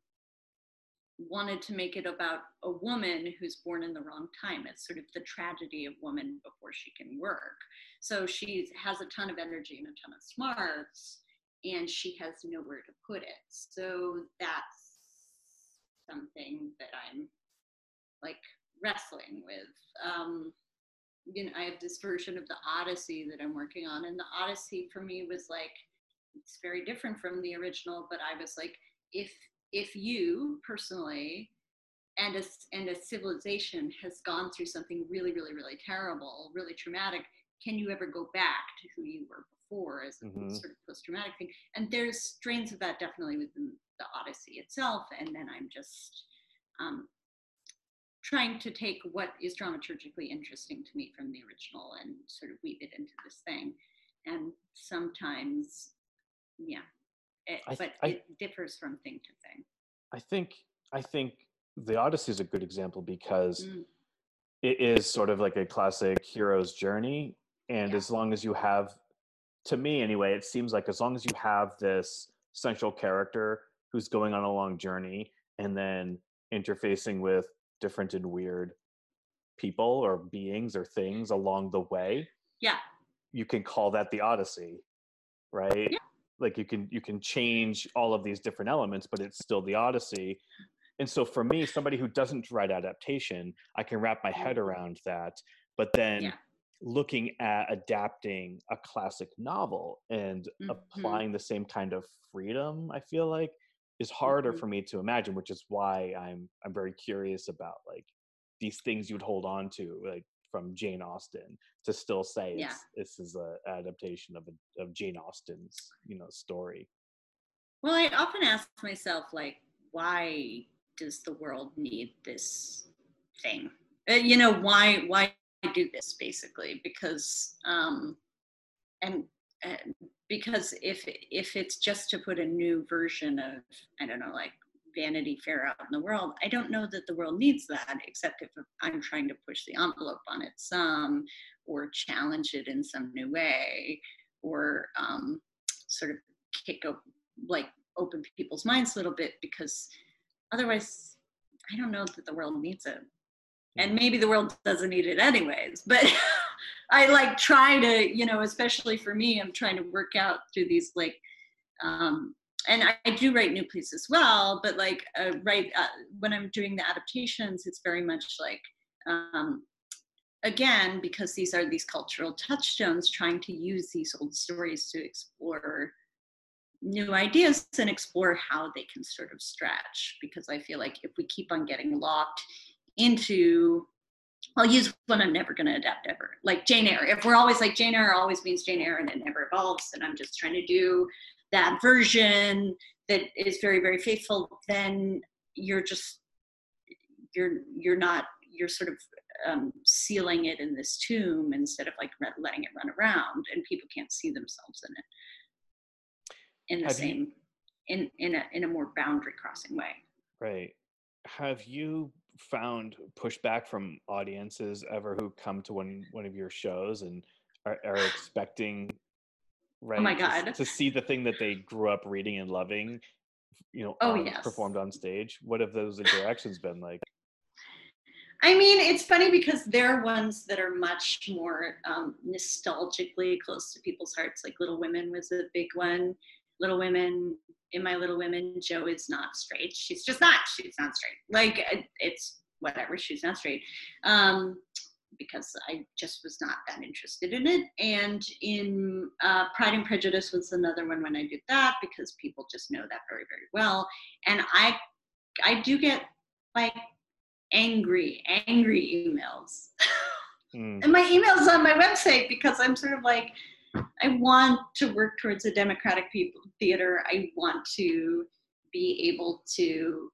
wanted to make it about a woman who's born in the wrong time. It's sort of the tragedy of woman before she can work. So she has a ton of energy and a ton of smarts, and she has nowhere to put it. So that's something that I'm like wrestling with. Um, you know, I have this version of the Odyssey that I'm working on, and the Odyssey for me was like, it's very different from the original, but I was like, if If you personally and a, and a civilization has gone through something really, really, really terrible, really traumatic, can you ever go back to who you were before as a mm-hmm. sort of post-traumatic thing? And there's strains of that definitely within the Odyssey itself. And then I'm just um, trying to take what is dramaturgically interesting to me from the original and sort of weave it into this thing. And sometimes, yeah. It, but th- it I, differs from thing to thing. I think I think the Odyssey is a good example because mm. it is sort of like a classic hero's journey. And yeah. as long as you have, to me anyway, it seems like as long as you have this central character who's going on a long journey and then interfacing with different and weird people or beings or things along the way, yeah, you can call that the Odyssey, right? Yeah. Like you can you can change all of these different elements, but it's still the Odyssey. And so for me, somebody who doesn't write adaptation, I can wrap my head around that. But then yeah. looking at adapting a classic novel and mm-hmm. applying the same kind of freedom, I feel like, is harder mm-hmm. for me to imagine, which is why I'm I'm very curious about like these things you'd hold on to, like from Jane Austen, to still say yeah. it's, this is an adaptation of a, of Jane Austen's, you know, story. Well, I often ask myself, like, why does the world need this thing? You know, why why do this basically? Because um, and, and because if if it's just to put a new version of, I don't know, like Vanity Fair out in the world, I don't know that the world needs that, except if I'm trying to push the envelope on it some, or challenge it in some new way, or um, sort of kick up, like open people's minds a little bit, because otherwise, I don't know that the world needs it. And maybe the world doesn't need it anyways, but I like try to, you know, especially for me, I'm trying to work out through these like, um, and I do write new plays as well, but like uh, right uh, when I'm doing the adaptations, it's very much like, um, again, because these are these cultural touchstones, trying to use these old stories to explore new ideas and explore how they can sort of stretch, because I feel like if we keep on getting locked into, I'll use one I'm never going to adapt ever, like Jane Eyre. If we're always like Jane Eyre always means Jane Eyre and it never evolves, and I'm just trying to do that version that is very, very faithful, then you're just, you're, you're not, you're sort of um, sealing it in this tomb instead of like letting it run around, and people can't see themselves in it. In the have same, you, in in a in a more boundary crossing way. Right. Have you found pushback from audiences ever who come to one one of your shows and are, are expecting, right? Oh my God. To, to see the thing that they grew up reading and loving, you know, oh, on, yes. performed on stage. What have those interactions been like? I mean, it's funny because they're ones that are much more um, nostalgically close to people's hearts. Like Little Women was a big one. Little Women, in my Little Women, Jo is not straight. She's just not, she's not straight. Like, it's whatever, she's not straight. Um, because I just was not that interested in it. And in uh, Pride and Prejudice was another one when I did that, because people just know that very, very well. And I, I do get like angry, angry emails. Mm. And my email's on my website, because I'm sort of like, I want to work towards a democratic people theater. I want to be able to,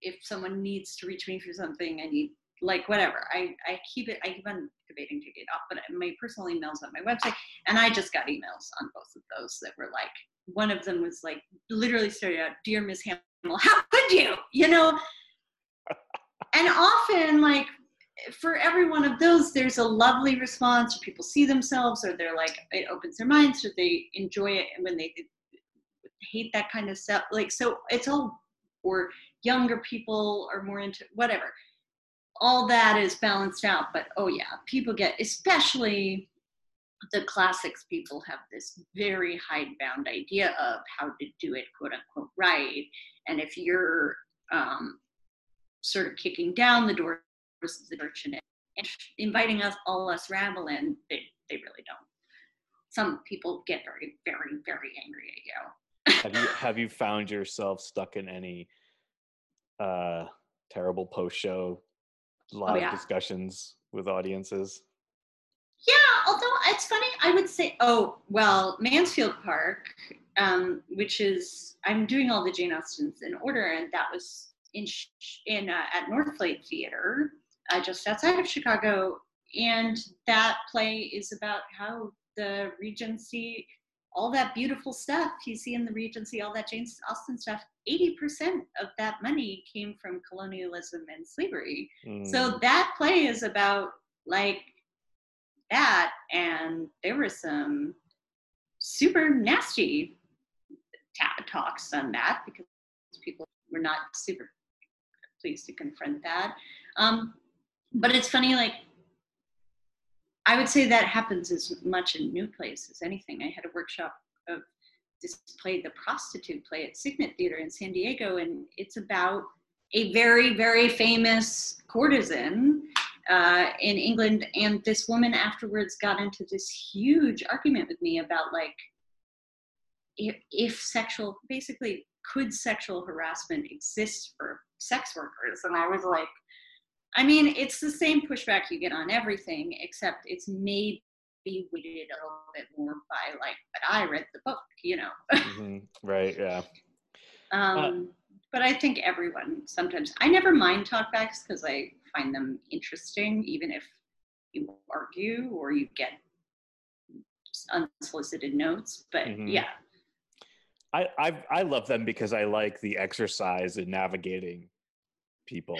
if someone needs to reach me for something, I need, like, whatever. I, I keep it, I keep on debating to get off, but my personal email's on my website. And I just got emails on both of those that were like, one of them was like, literally started out, "Dear Miz Hamill, how could you?" You know? And often, like, for every one of those, there's a lovely response, or people see themselves, or they're like, it opens their minds, or they enjoy it, and when they hate that kind of stuff, like, so it's all, or younger people are more into whatever. All that is balanced out, but oh yeah, people get, especially the classics, people have this very hidebound idea of how to do it, quote unquote, right. And if you're um, sort of kicking down the door, versus the church in it, and inviting us all us rabble in, they, they really don't. Some people get very, very, very angry at you. have you have you found yourself stuck in any uh, terrible post-show live oh, yeah. discussions with audiences? Yeah, although it's funny, I would say, oh, well, Mansfield Park, um, which is, I'm doing all the Jane Austens in order, and that was in, in uh, at Northflake Theater, Uh, just outside of Chicago, and that play is about how the Regency, all that beautiful stuff you see in the Regency, all that Jane Austen stuff, eighty percent of that money came from colonialism and slavery. Mm. So that play is about like that, and there were some super nasty ta- talks on that, because people were not super pleased to confront that. Um, But it's funny, like, I would say that happens as much in new plays as anything. I had a workshop of this play, The Prostitute Play, at Signet Theater in San Diego, and it's about a very, very famous courtesan uh, in England, and this woman afterwards got into this huge argument with me about, like, if, if sexual, basically, could sexual harassment exist for sex workers? And I was like, I mean, it's the same pushback you get on everything, except it's maybe weighted a little bit more by like, but I read the book, you know. Mm-hmm. Right, yeah. Um, uh, but I think everyone sometimes, I never mind talkbacks because I find them interesting, even if you argue or you get unsolicited notes, but mm-hmm. yeah. I, I I love them because I like the exercise in navigating people.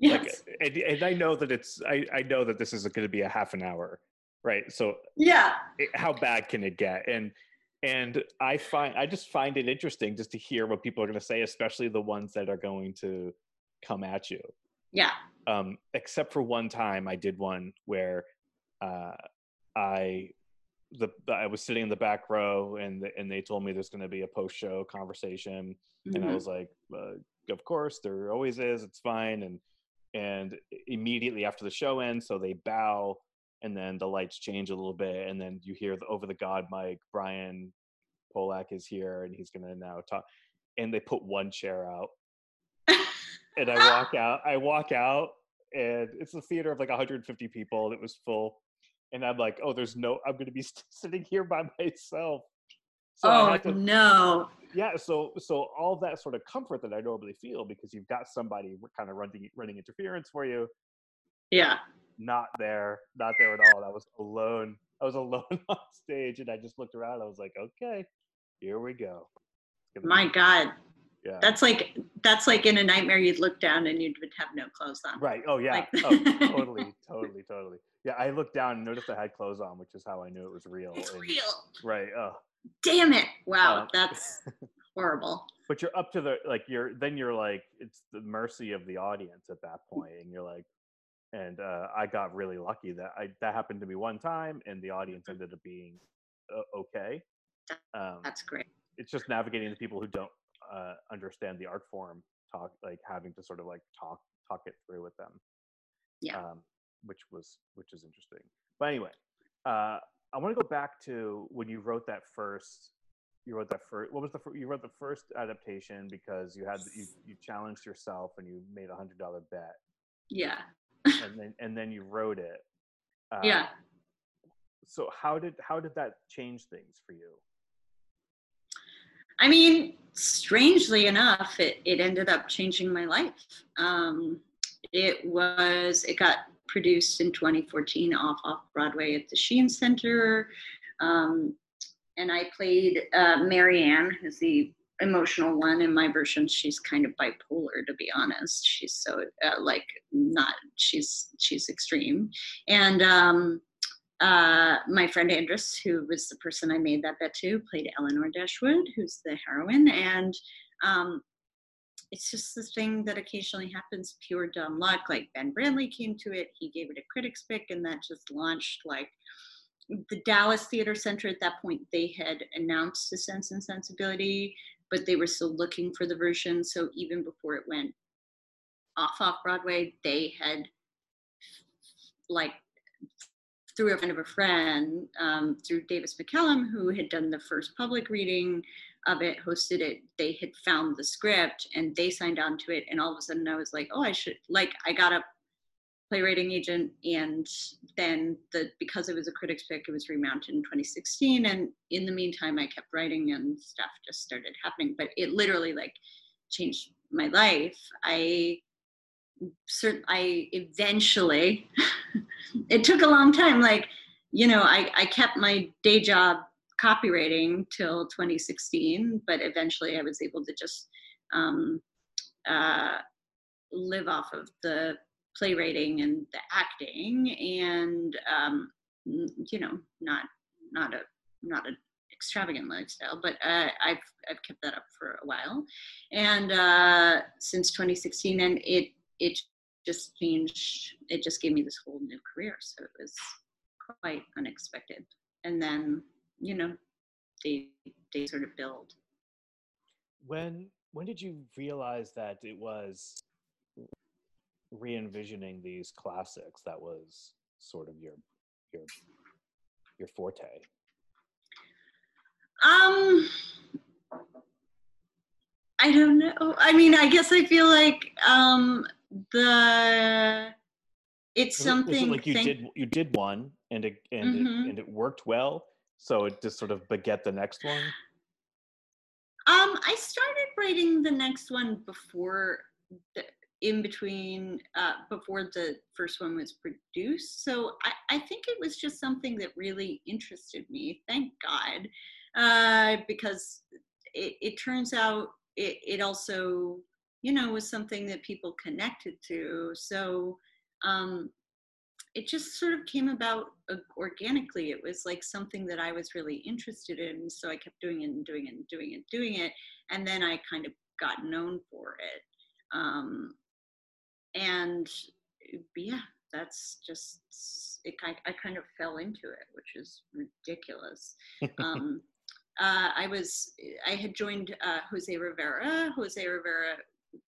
Yes. Like, and, and I know that it's, I, I know that this is going to be a half an hour, right? So yeah, it, how bad can it get? And, and I find, I just find it interesting just to hear what people are going to say, especially the ones that are going to come at you. Yeah. Um, except for one time I did one where uh, I, the, I was sitting in the back row and, the, and they told me there's going to be a post show conversation. Mm-hmm. And I was like, uh, of course, there always is. It's fine. And, and immediately after the show ends, so they bow, and then the lights change a little bit, and then you hear the, over the god mic, Brian Polak is here and he's going to now talk. And they put one chair out. And I walk out, I walk out and it's a theater of like one hundred fifty people and it was full. And I'm like, oh, there's no, I'm going to be sitting here by myself. So oh, I had to, no. Yeah. So, so all that sort of comfort that I normally feel because you've got somebody kind of running, running interference for you. Yeah. Not there, not there at all. And I was alone. I was alone on stage and I just looked around. I was like, okay, here we go. My be- God. Yeah. That's like, that's like in a nightmare, you'd look down and you'd have no clothes on. Right. Oh yeah. Like- oh, totally, totally, totally. Yeah. I looked down and noticed I had clothes on, which is how I knew it was real. It's and, real. Right. Oh, damn it. Wow. Um, that's horrible. But you're up to the, like you're, then you're like, it's the mercy of the audience at that point. And you're like, and uh, I got really lucky that I, that happened to me one time and the audience ended up being uh, okay. Um, that's great. It's just navigating the people who don't, Uh, understand the art form, talk like having to sort of like talk talk it through with them, yeah. Um, which was which is interesting. But anyway, uh, I want to go back to when you wrote that first. You wrote that first. What was the you wrote the first adaptation because you had you, you challenged yourself and you made a hundred dollar bet. Yeah. and then and then you wrote it. Uh, yeah. So how did how did that change things for you? I mean, strangely enough, it, it ended up changing my life. Um, it was, it got produced in twenty fourteen off, off Broadway at the Sheehan Center. Um, and I played uh, Mary Ann, who's the emotional one. In my version, she's kind of bipolar, to be honest. She's so uh, like not, she's, she's extreme. And um, Uh, my friend Andrus, who was the person I made that bet to, played Eleanor Dashwood, who's the heroine. And um, it's just the thing that occasionally happens, pure dumb luck. Like Ben Brantley came to it, he gave it a critic's pick, and that just launched like the Dallas Theater Center. At that point, they had announced the Sense and Sensibility, but they were still looking for the version. So even before it went off off Broadway, they had like through a friend of a friend, um, through Davis McCallum, who had done the first public reading of it, hosted it, they had found the script and they signed on to it. And all of a sudden I was like, oh, I should, like I got a playwriting agent. And then the because it was a critic's pick, it was remounted in twenty sixteen. And in the meantime, I kept writing and stuff just started happening. But it literally like changed my life. I certain I eventually it took a long time, like, you know, I, I kept my day job copywriting till twenty sixteen, but eventually I was able to just um, uh, live off of the playwriting and the acting and, um, you know, not not a not an extravagant lifestyle, but uh, I've, I've kept that up for a while. And uh, since twenty sixteen, and it it just changed, it just gave me this whole new career. So it was quite unexpected. And then, you know, they they sort of build. When when did you realize that it was re-envisioning these classics that was sort of your your your forte? Um I don't know. I mean, I guess I feel like um the it's something it like you think- did you did one and it and, mm-hmm. it and it worked well, so it just sort of beget the next one. um I started writing the next one before the in between uh before the first one was produced, so I, I think it was just something that really interested me, thank God, uh because it, it turns out it, it also, you know, was something that people connected to. So um, it just sort of came about organically. It was like something that I was really interested in. So I kept doing it and doing it and doing it and doing it. And then I kind of got known for it. Um, and yeah, that's just, it. I, I kind of fell into it, which is ridiculous. um, uh, I was, I had joined uh, Jose Rivera. Jose Rivera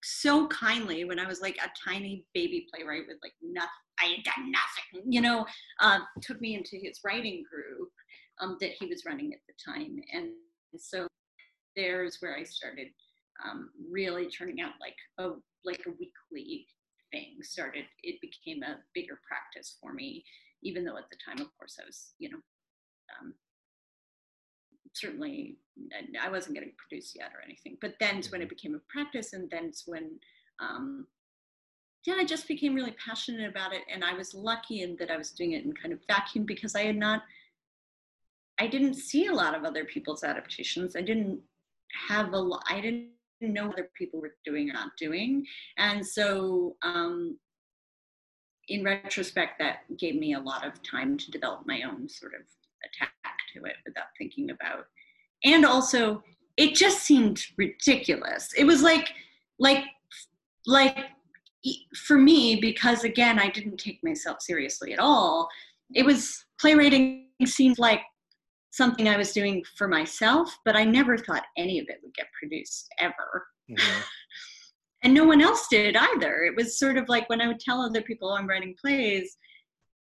so kindly, when I was like a tiny baby playwright with like nothing, I had done nothing, you know, uh, took me into his writing group um, that he was running at the time. And And so there's where I started um, really turning out like a, like a weekly thing. Started, it became a bigger practice for me, even though at the time, of course, I was, you know, um, certainly I wasn't getting produced yet or anything. But then's when it became a practice, and then's when, um, yeah, I just became really passionate about it. And I was lucky in that I was doing it in kind of vacuum, because I had not, I didn't see a lot of other people's adaptations. I didn't have a, I didn't know what other people were doing or not doing. And so um, in retrospect, that gave me a lot of time to develop my own sort of attack to it without thinking about. And also, it just seemed ridiculous. It was like, like, like, for me, because again, I didn't take myself seriously at all, it was, playwriting seemed like something I was doing for myself, but I never thought any of it would get produced ever. Mm-hmm. And no one else did either. It was sort of like when I would tell other people I'm writing plays,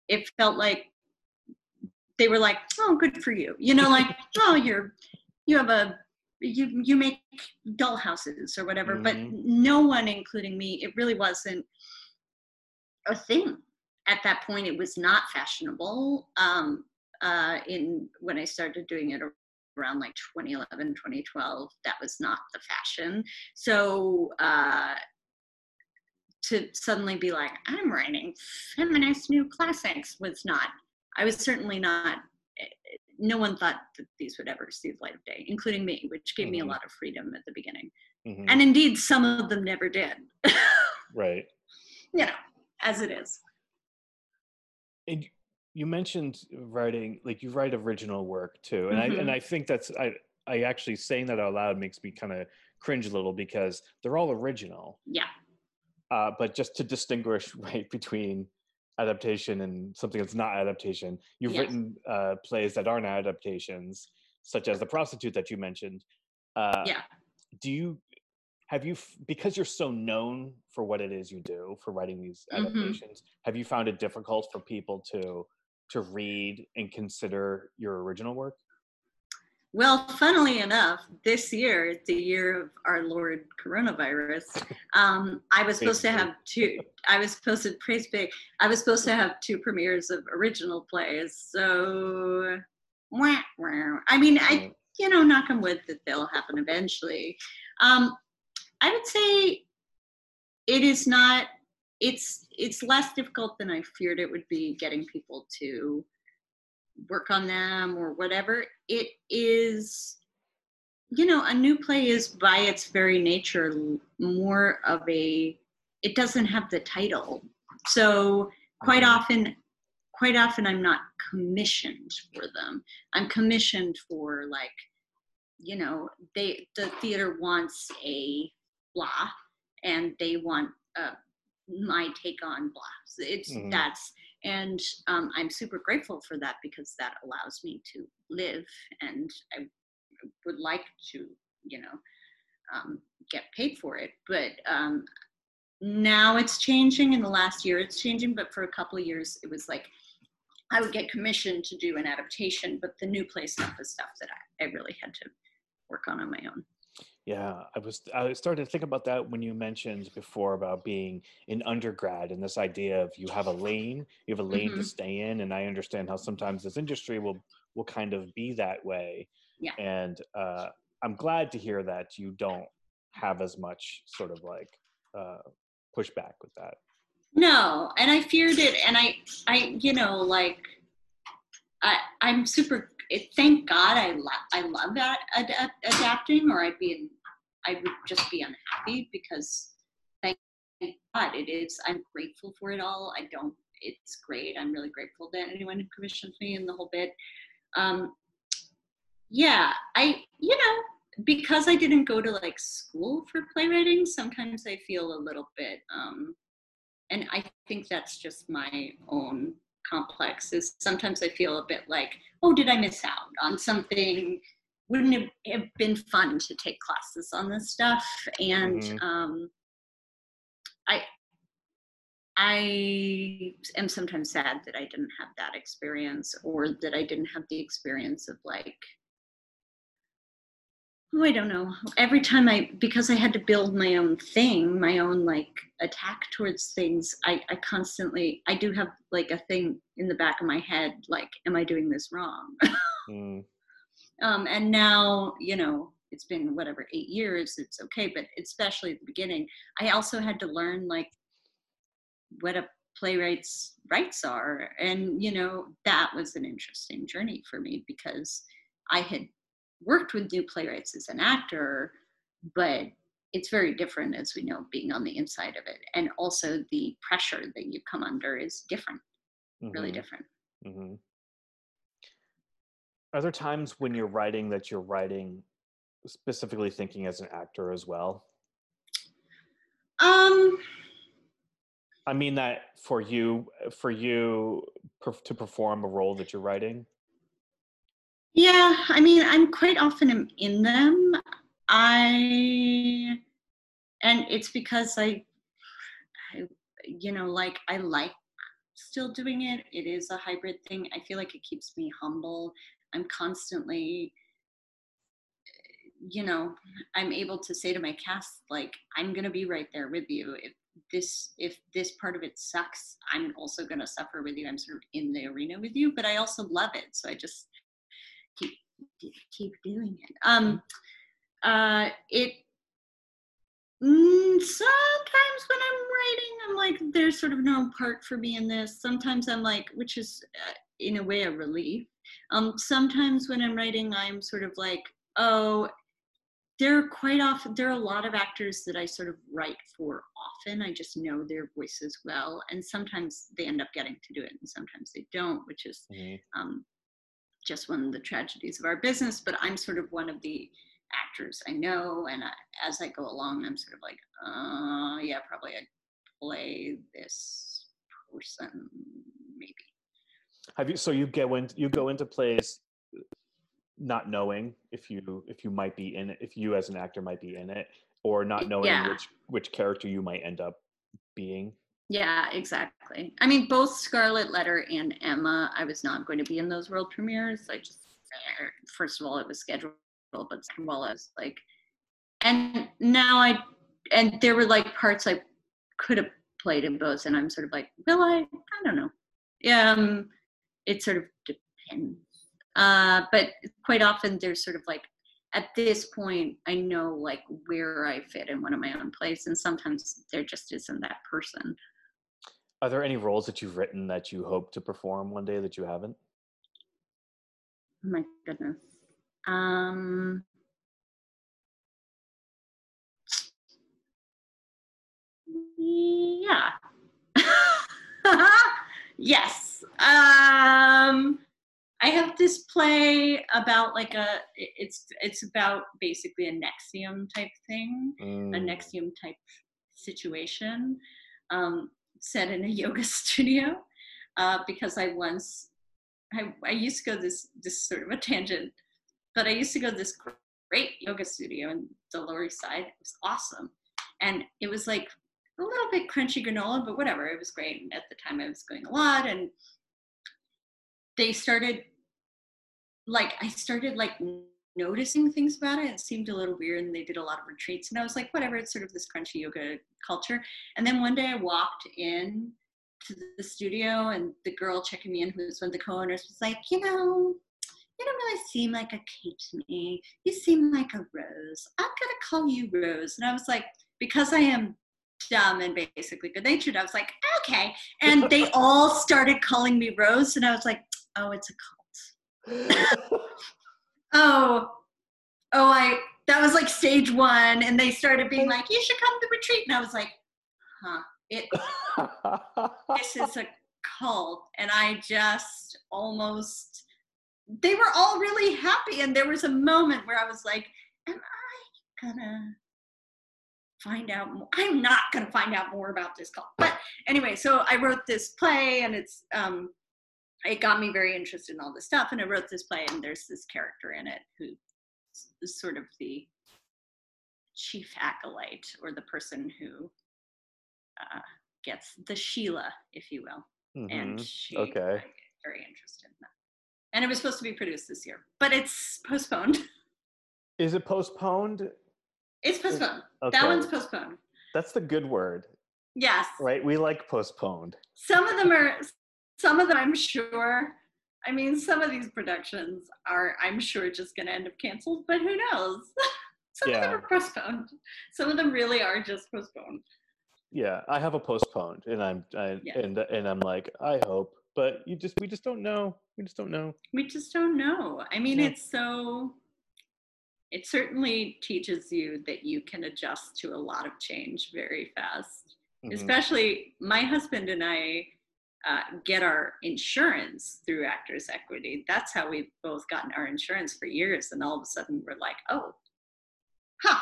it felt like they were like, oh, good for you. You know, like, oh, you're, you have a, you you make dollhouses or whatever, mm-hmm. but no one, including me, it really wasn't a thing. At that point, it was not fashionable. Um, uh, in when I started doing it around like twenty eleven, twenty twelve, that was not the fashion. So uh, to suddenly be like, I'm writing feminist new classics was not, I was certainly not, no one thought that these would ever see the light of day, including me, which gave mm-hmm. me a lot of freedom at the beginning. Mm-hmm. And indeed, some of them never did. Right. You know, as it is. And you mentioned writing, like you write original work too. And mm-hmm. I and I think that's, I, I actually saying that out loud makes me kind of cringe a little, because they're all original. Yeah. Uh, but just to distinguish, right, between adaptation and something that's not adaptation. You've yes. written uh, plays that aren't adaptations, such as The Prostitute that you mentioned. Uh, yeah. Do you, have you, because you're so known for what it is you do, for writing these adaptations, mm-hmm. have you found it difficult for people to to read and consider your original work? Well, funnily enough, this year, the year of our Lord coronavirus, um, I was supposed to have two. I was supposed to praise big. I was supposed to have two premieres of original plays. So, wah, wah. I mean, I you know, knock on wood that they'll happen eventually. Um, I would say it is not. It's it's less difficult than I feared it would be, getting people to work on them or whatever. It is, you know, a new play is by its very nature more of a, it doesn't have the title. So quite often, quite often I'm not commissioned for them. I'm commissioned for, like, you know, they, the theater wants a blah, and they want uh, my take on blah. It's, mm-hmm. that's, And um, I'm super grateful for that, because that allows me to live, and I would like to, you know, um, get paid for it. But um, now it's changing. In the last year it's changing, but for a couple of years it was like I would get commissioned to do an adaptation, but the new play stuff is stuff that I, I really had to work on on my own. Yeah, I was I started to think about that when you mentioned before about being an undergrad, and this idea of you have a lane, you have a lane mm-hmm. to stay in, and I understand how sometimes this industry will will kind of be that way. Yeah. And uh, I'm glad to hear that you don't have as much sort of like uh, pushback with that. No, and I feared it, and I I you know like I I'm super. It, thank God I love I love that ad- adapting, or I'd be in, I would just be unhappy, because thank God it is. I'm grateful for it all. I don't. It's great. I'm really grateful that anyone who commissioned me and the whole bit. Um, yeah, I you know because I didn't go to like school for playwriting, sometimes I feel a little bit, um, and I think that's just my own complex, is sometimes I feel a bit like, oh, did I miss out on something? Wouldn't it have been fun to take classes on this stuff? And mm-hmm. um, I I am sometimes sad that I didn't have that experience, or that I didn't have the experience of like oh, I don't know. Every time I, because I had to build my own thing, my own like attack towards things, I, I constantly, I do have like a thing in the back of my head, like, am I doing this wrong? mm. um, and now, you know, it's been whatever, eight years, it's okay. But especially at the beginning, I also had to learn like what a playwright's rights are. And, you know, that was an interesting journey for me because I had worked with new playwrights as an actor, but it's very different, as we know, being on the inside of it. And also the pressure that you come under is different, mm-hmm. really different. Mm-hmm. Are there times when you're writing that you're writing specifically thinking as an actor as well? Um, I mean that for you, for you per, to perform a role that you're writing? Yeah, I mean, I'm quite often in them. I, and it's because I, I, you know, like I like still doing it. It is a hybrid thing. I feel like it keeps me humble. I'm constantly, you know, I'm able to say to my cast, like, I'm going to be right there with you. If this, if this part of it sucks, I'm also going to suffer with you. I'm sort of in the arena with you, but I also love it. So I just keep, keep doing it. Um, uh, it, mm, sometimes when I'm writing, I'm like, there's sort of no part for me in this. Sometimes I'm like, which is uh, in a way a relief. Um, sometimes when I'm writing, I'm sort of like, oh, There are quite often, there are a lot of actors that I sort of write for often. I just know their voices well. And sometimes they end up getting to do it and sometimes they don't, which is mm-hmm. um, just one of the tragedies of our business. But I'm sort of one of the actors I know. And I, as I go along, I'm sort of like, uh, yeah, probably I'd play this person, maybe. Have you, so you, get when, you go into plays not knowing if you if you might be in it, if you as an actor might be in it, or not knowing yeah. which which character you might end up being? Yeah, exactly. I mean, both Scarlet Letter and Emma, I was not going to be in those world premieres. I just, first of all, it was scheduled, but second of all, I was like, and now I, and there were like parts I could have played in both, and I'm sort of like, will I? I don't know. Yeah, um, it sort of depends. Uh, but quite often there's sort of like, at this point, I know like where I fit in one of my own plays, and sometimes there just isn't that person. Are there any roles that you've written that you hope to perform one day that you haven't? Oh my goodness. Um, yeah. Yes. Um, I have this play about like a, it's it's about basically a N X I V M type thing, mm. a N X I V M type situation, um, set in a yoga studio, uh, because I once, I, I used to go this, this sort of a tangent, but I used to go to this great yoga studio in the Lower East Side. It was awesome. And it was like a little bit crunchy granola, but whatever, it was great. And at the time I was going a lot, and they started, like, I started, like, noticing things about it. It seemed a little weird, and they did a lot of retreats. And I was like, whatever, it's sort of this crunchy yoga culture. And then one day I walked in to the studio, and the girl checking me in, who was one of the co-owners, was like, you know, you don't really seem like a Kate to me. You seem like a Rose. I'm going to call you Rose. And I was like, because I am dumb and basically good-natured, I was like, okay. And they all started calling me Rose, and I was like, oh, it's a cult. oh, oh, I, that was like stage one. And they started being like, you should come to retreat. And I was like, huh, it, this is a cult. And I just almost, they were all really happy. And there was a moment where I was like, am I gonna find out more? I'm not gonna find out more about this cult. But anyway, so I wrote this play, and it's, um, it got me very interested in all this stuff, and I wrote this play, and there's this character in it who is sort of the chief acolyte, or the person who uh, gets the Sheila, if you will. Mm-hmm. And she, okay. I get very interested in that. And it was supposed to be produced this year, but it's postponed. Is it postponed? It's postponed. Okay. That one's postponed. That's the good word. Yes. Right? We like postponed. Some of them are, some of them I'm sure, I mean, some of these productions are, I'm sure, just going to end up canceled, but who knows? Some yeah. of them are postponed. Some of them really are just postponed. Yeah, I have a postponed, and I'm I, yeah. and and I'm like, I hope, but you just we just don't know. We just don't know. We just don't know. I mean, yeah. it's so. It certainly teaches you that you can adjust to a lot of change very fast. Mm-hmm. Especially my husband and I uh, get our insurance through Actors' Equity. That's how we've both gotten our insurance for years, and all of a sudden we're like, oh, huh.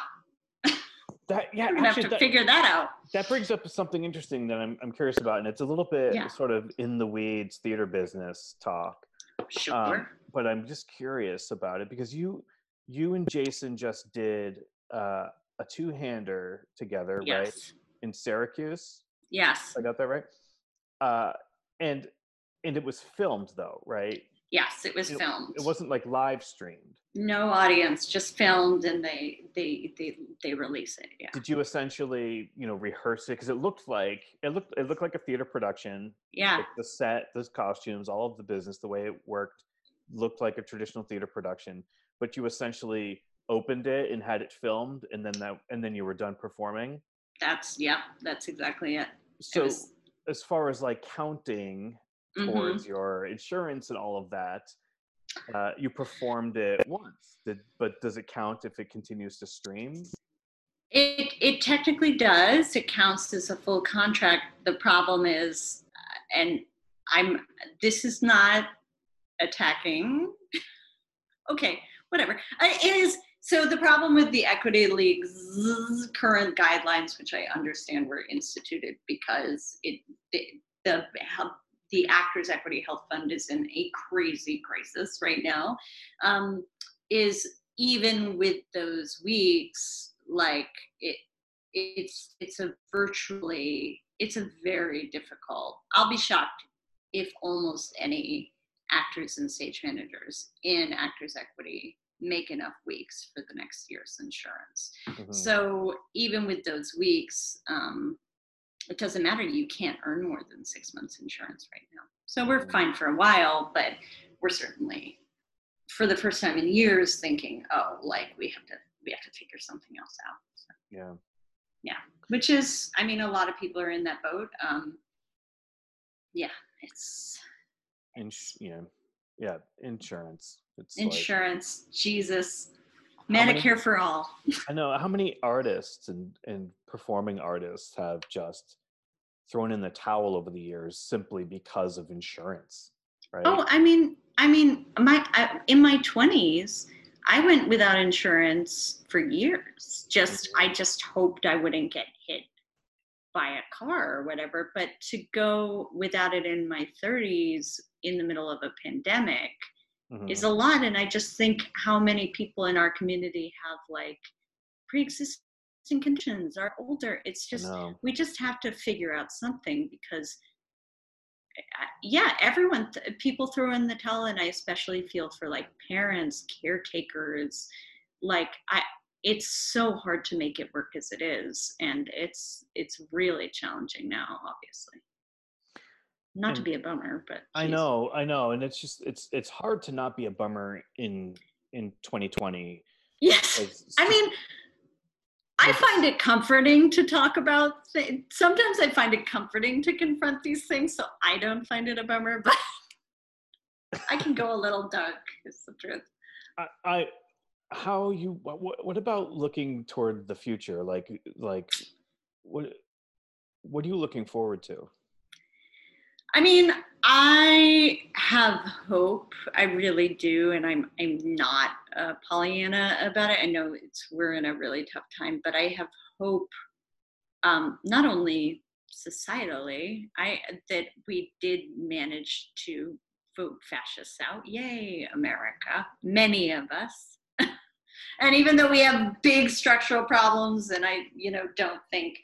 That, yeah, I'm gonna actually, have to that, figure that out. That brings up something interesting that I'm I'm curious about, and it's a little bit yeah. sort of in the weeds theater business talk. Sure. Um, but I'm just curious about it because you you and Jason just did uh, a two-hander together, yes. right? In Syracuse. Yes. I got that right. Uh, and and it was filmed though, right? Yes, it was it, filmed. It wasn't like live streamed. No audience, just filmed, and they they they they release it. Yeah. Did you essentially, you know, rehearse it? Because it looked like it looked it looked like a theater production. Yeah. Like the set, those costumes, all of the business, the way it worked, looked like a traditional theater production. But you essentially opened it and had it filmed, and then that, and then you were done performing. That's yeah. That's exactly it. So, it was... as far as like counting. Towards mm-hmm. your insurance and all of that, uh, you performed it once. Did, but does it count if it continues to stream? It it technically does. It counts as a full contract. The problem is, and I'm this is not attacking. Okay, whatever. It is. So the problem with the Equity League's current guidelines, which I understand were instituted because it the, the The Actors' Equity Health Fund is in a crazy crisis right now, um, is even with those weeks, like it, it's it's a virtually, it's a very difficult, I'll be shocked if almost any actors and stage managers in Actors' Equity make enough weeks for the next year's insurance. Mm-hmm. So even with those weeks, um, it doesn't matter. You can't earn more than six months insurance right now. So we're fine for a while, but we're certainly, for the first time in years, thinking, oh, like we have to, we have to figure something else out. So, yeah. Yeah. Which is, I mean, a lot of people are in that boat. Um, yeah. It's. it's In, yeah. Yeah. Insurance. It's insurance. Like, Jesus. Medicare many, for all. I know. How many artists and, and performing artists have just thrown in the towel over the years simply because of insurance, right? Oh, I mean, I mean, my I, in my twenties, I went without insurance for years. Just, I just hoped I wouldn't get hit by a car or whatever. But to go without it in my thirties, in the middle of a pandemic, mm-hmm. is a lot. And I just think how many people in our community have like pre-existing conditions, are older. It's just, no. we just have to figure out something because yeah, everyone, th- people throw in the towel, and I especially feel for like parents, caretakers, like I, it's so hard to make it work as it is. And it's, it's really challenging now, obviously. Not and to be a bummer, but geez. I know, I know, and it's just it's it's hard to not be a bummer in in twenty twenty. Yes, I mean, I find it comforting to talk about things. Sometimes I find it comforting to confront these things, so I don't find it a bummer. But I can go a little dark. Is the truth. I, I how you what what about looking toward the future? Like like what what are you looking forward to? I mean, I have hope. I really do, and I'm I'm not uh, Pollyanna about it. I know it's we're in a really tough time, but I have hope. Um, not only societally, I that we did manage to vote fascists out. Yay, America! Many of us, and even though we have big structural problems, and I, you know, don't think.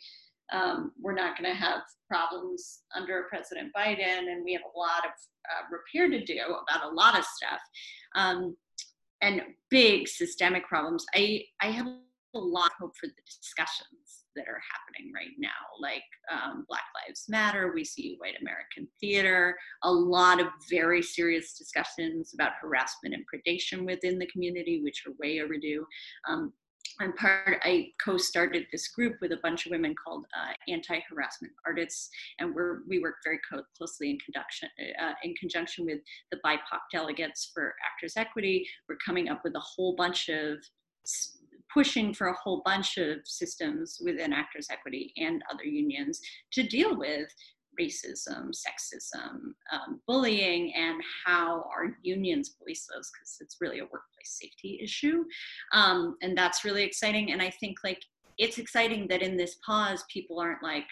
Um, we're not going to have problems under President Biden, and we have a lot of uh, repair to do about a lot of stuff. Um, and big systemic problems. I, I have a lot of hope for the discussions that are happening right now, like um, Black Lives Matter, We See White American Theater, a lot of very serious discussions about harassment and predation within the community, which are way overdue. Um, I'm part, I co-started this group with a bunch of women called uh, Anti-Harassment Artists, and we're, we work very co- closely in, conduction, uh, in conjunction with the B I P O C delegates for Actors' Equity. We're coming up with a whole bunch of, pushing for a whole bunch of systems within Actors' Equity and other unions to deal with racism, sexism, um, bullying, and how our unions police those, because it's really a workplace safety issue. Um, and that's really exciting. And I think, like, it's exciting that in this pause, people aren't like,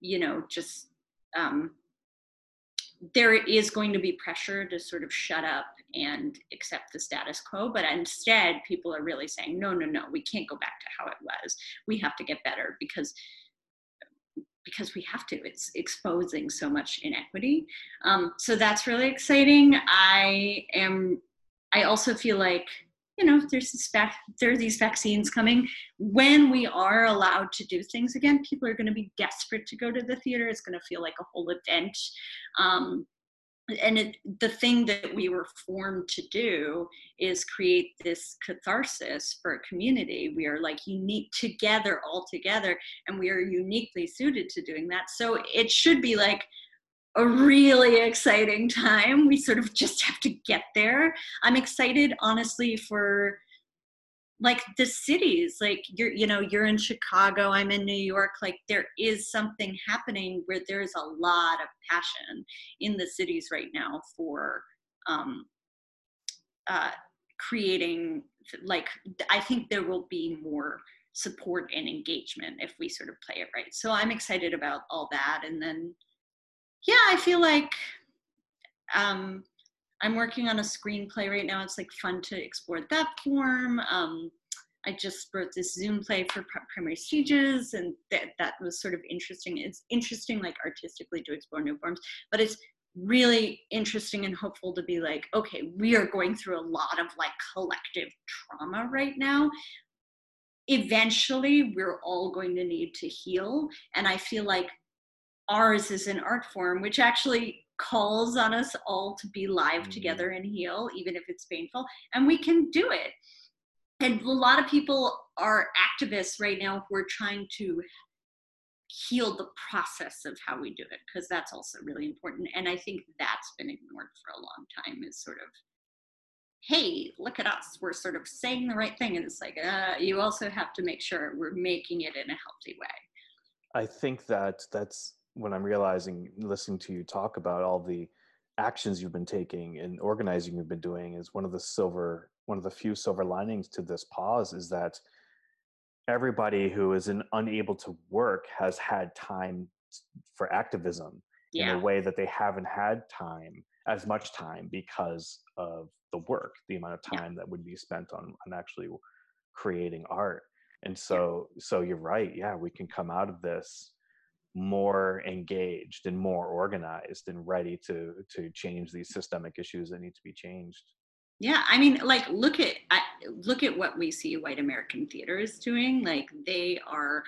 you know, just, um, there is going to be pressure to sort of shut up and accept the status quo, but instead people are really saying, no, no, no, we can't go back to how it was. We have to get better because because we have to. It's exposing so much inequity. Um, so that's really exciting. I am, I also feel like, you know, there's this vac- there are these vaccines coming. When we are allowed to do things again, people are going to be desperate to go to the theater. It's going to feel like a whole event. Um, and it, the thing that we were formed to do is create this catharsis for a community. We are like unique together, all together, and we are uniquely suited to doing that. So it should be like a really exciting time. We sort of just have to get there. I'm excited, honestly, for like the cities, like you're, you know, you're in Chicago, I'm in New York, like there is something happening where there's a lot of passion in the cities right now for um, uh, creating, like, I think there will be more support and engagement if we sort of play it right. So I'm excited about all that. And then, yeah, I feel like um, I'm working on a screenplay right now. It's like fun to explore that form. Um, I just wrote this Zoom play for primary stages, and th- that was sort of interesting. It's interesting, like artistically, to explore new forms, but it's really interesting and hopeful to be like, okay, we are going through a lot of like collective trauma right now. Eventually, we're all going to need to heal, and I feel like ours is an art form, which actually calls on us all to be live mm-hmm. together and heal, even if it's painful, and we can do it. And a lot of people are activists right now who are trying to heal the process of how we do it, because that's also really important. And I think that's been ignored for a long time, is sort of, hey, look at us, we're sort of saying the right thing. And it's like, uh, you also have to make sure we're making it in a healthy way. I think that that's, when I'm realizing, listening to you talk about all the actions you've been taking and organizing you've been doing, is one of the silver, one of the few silver linings to this pause is that everybody who is in, unable to work has had time for activism yeah. in a way that they haven't had time, as much time, because of the work, the amount of time yeah. that would be spent on, on actually creating art. And so, yeah. so you're right. Yeah, we can come out of this more engaged and more organized and ready to to change these systemic issues that need to be changed. Yeah, I mean, like look at I, look at what We See White American Theater is doing. Like they are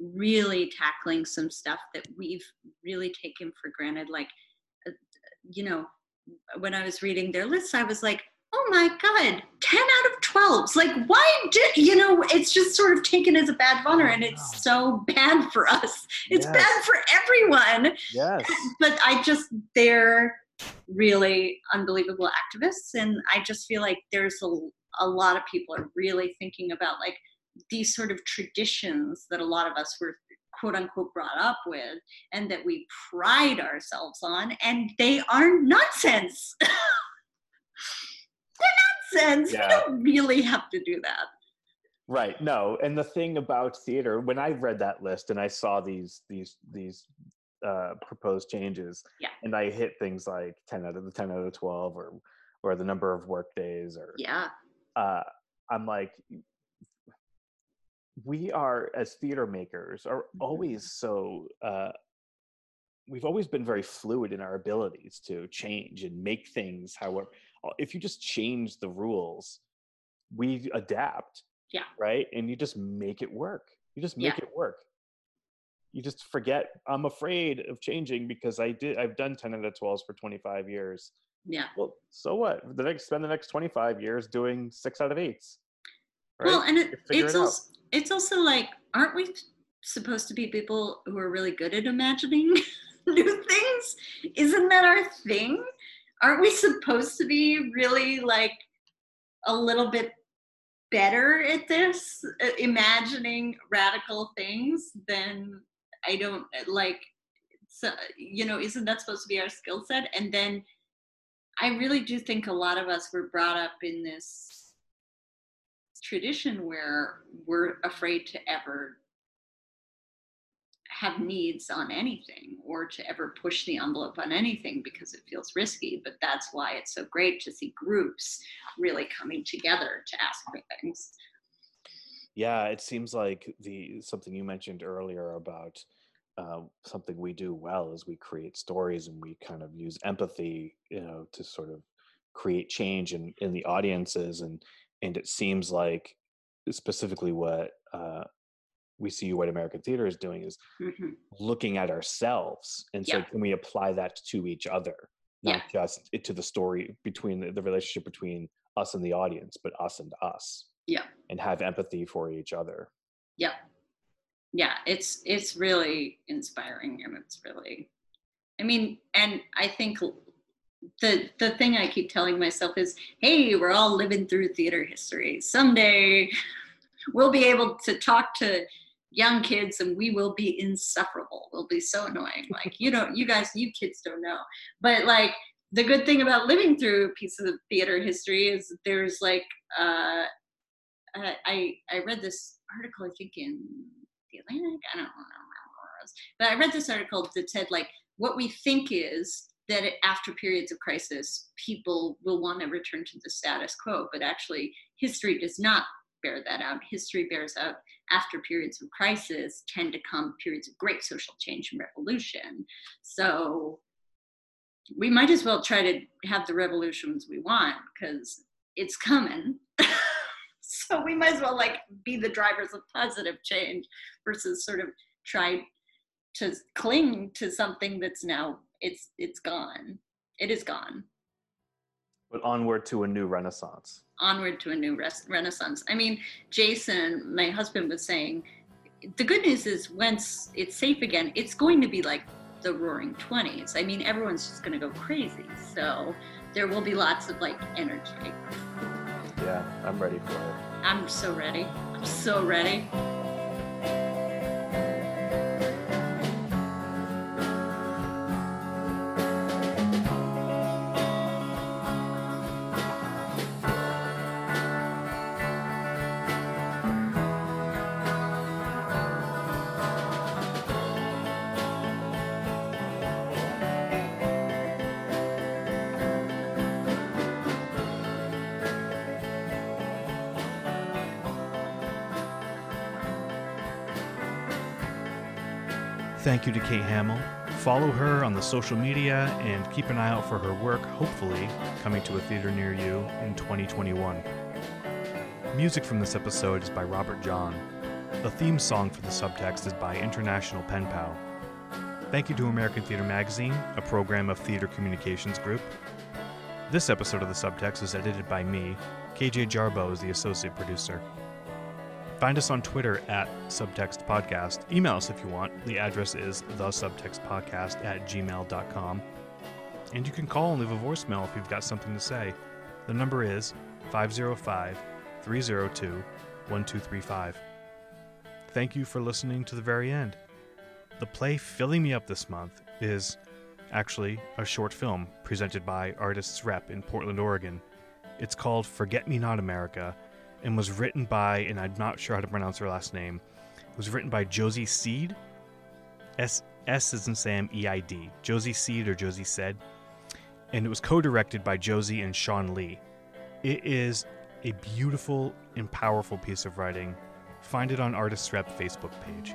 really tackling some stuff that we've really taken for granted. Like, you know, when I was reading their list, I was like, oh my God, ten out of twelves. Like, why did, you know, it's just sort of taken as a bad honor, and it's so bad for us. It's yes. bad for everyone. Yes. But I just, they're really unbelievable activists. And I just feel like there's a, a lot of people are really thinking about like these sort of traditions that a lot of us were quote unquote brought up with and that we pride ourselves on, and they are nonsense. Sense. Yeah. We don't really have to do that. Right. No. And the thing about theater, when I read that list and I saw these these these uh, proposed changes, yeah. and I hit things like ten out of the ten out of twelve or or the number of work days or yeah. Uh, I'm like, we are, as theater makers, are mm-hmm. always so uh, we've always been very fluid in our abilities to change and make things however if you just change the rules, we adapt. Yeah. Right. And you just make it work. You just make yeah. it work. You just forget, I'm afraid of changing because I did, I've done ten out of twelves for twenty-five years. Yeah. Well, so what? The next, spend the next twenty-five years doing six out of eights. Right? Well, and it, it's, it also, it's also like, aren't we supposed to be people who are really good at imagining new things? Isn't that our thing? Aren't we supposed to be really like a little bit better at this, at imagining radical things than I don't like, so, you know, isn't that supposed to be our skill set? And then I really do think a lot of us were brought up in this tradition where we're afraid to ever have needs on anything or to ever push the envelope on anything because it feels risky. But that's why it's so great to see groups really coming together to ask for things. Yeah, it seems like the something you mentioned earlier about uh, something we do well is we create stories and we kind of use empathy, you know, to sort of create change in, in the audiences. And and it seems like specifically what uh, we see What American Theater is doing is mm-hmm. looking at ourselves. And yeah. so can we apply that to each other? Not yeah. just to the story between the, the relationship between us and the audience, but us and us. Yeah. And have empathy for each other. Yeah. Yeah. It's, it's really inspiring. And it's really, I mean, and I think the, the thing I keep telling myself is, hey, we're all living through theater history. Someday we'll be able to talk to young kids and we will be insufferable. We'll be so annoying. Like, you don't, you guys, you kids don't know. But like, the good thing about living through pieces of theater history is there's like, uh, I, I read this article, I think in The Atlantic, I don't know, but I read this article that said like, what we think is that after periods of crisis, people will want to return to the status quo, but actually history does not bear that out. History bears out after periods of crisis tend to come periods of great social change and revolution. So we might as well try to have the revolutions we want because it's coming. So we might as well like be the drivers of positive change versus sort of try to cling to something that's now, it's it's gone. It is gone. But onward to a new renaissance. Onward to a new res- renaissance. I mean, Jason, my husband, was saying, the good news is once it's safe again, it's going to be like the roaring twenties. I mean, everyone's just going to go crazy. So there will be lots of like energy. Yeah, I'm ready for it. I'm so ready. I'm so ready. Thank you to Kate Hamill. Follow her on the social media and keep an eye out for her work, hopefully coming to a theater near you in twenty twenty-one. Music from this episode is by Robert John. The theme song for The Subtext is by International Pen Pal. Thank you to American Theater Magazine, a program of Theater Communications Group. This episode of The Subtext was edited by me. K J Jarboe is the associate producer. Find us on Twitter at Subtext Podcast. Email us if you want. The address is the subtext podcast at gmail dot com. And you can call and leave a voicemail if you've got something to say. The number is five oh five, three oh two, one two three five. Thank you for listening to the very end. The play filling me up this month is actually a short film presented by Artists Rep in Portland, Oregon. It's called Forget Me Not America, and was written by, and I'm not sure how to pronounce her last name, it was written by Josie Seed, S S as in Sam, E I D, Josie Seed or Josie Said, and it was co-directed by Josie and Sean Lee. It is a beautiful and powerful piece of writing. Find it on Artists Rep Facebook page.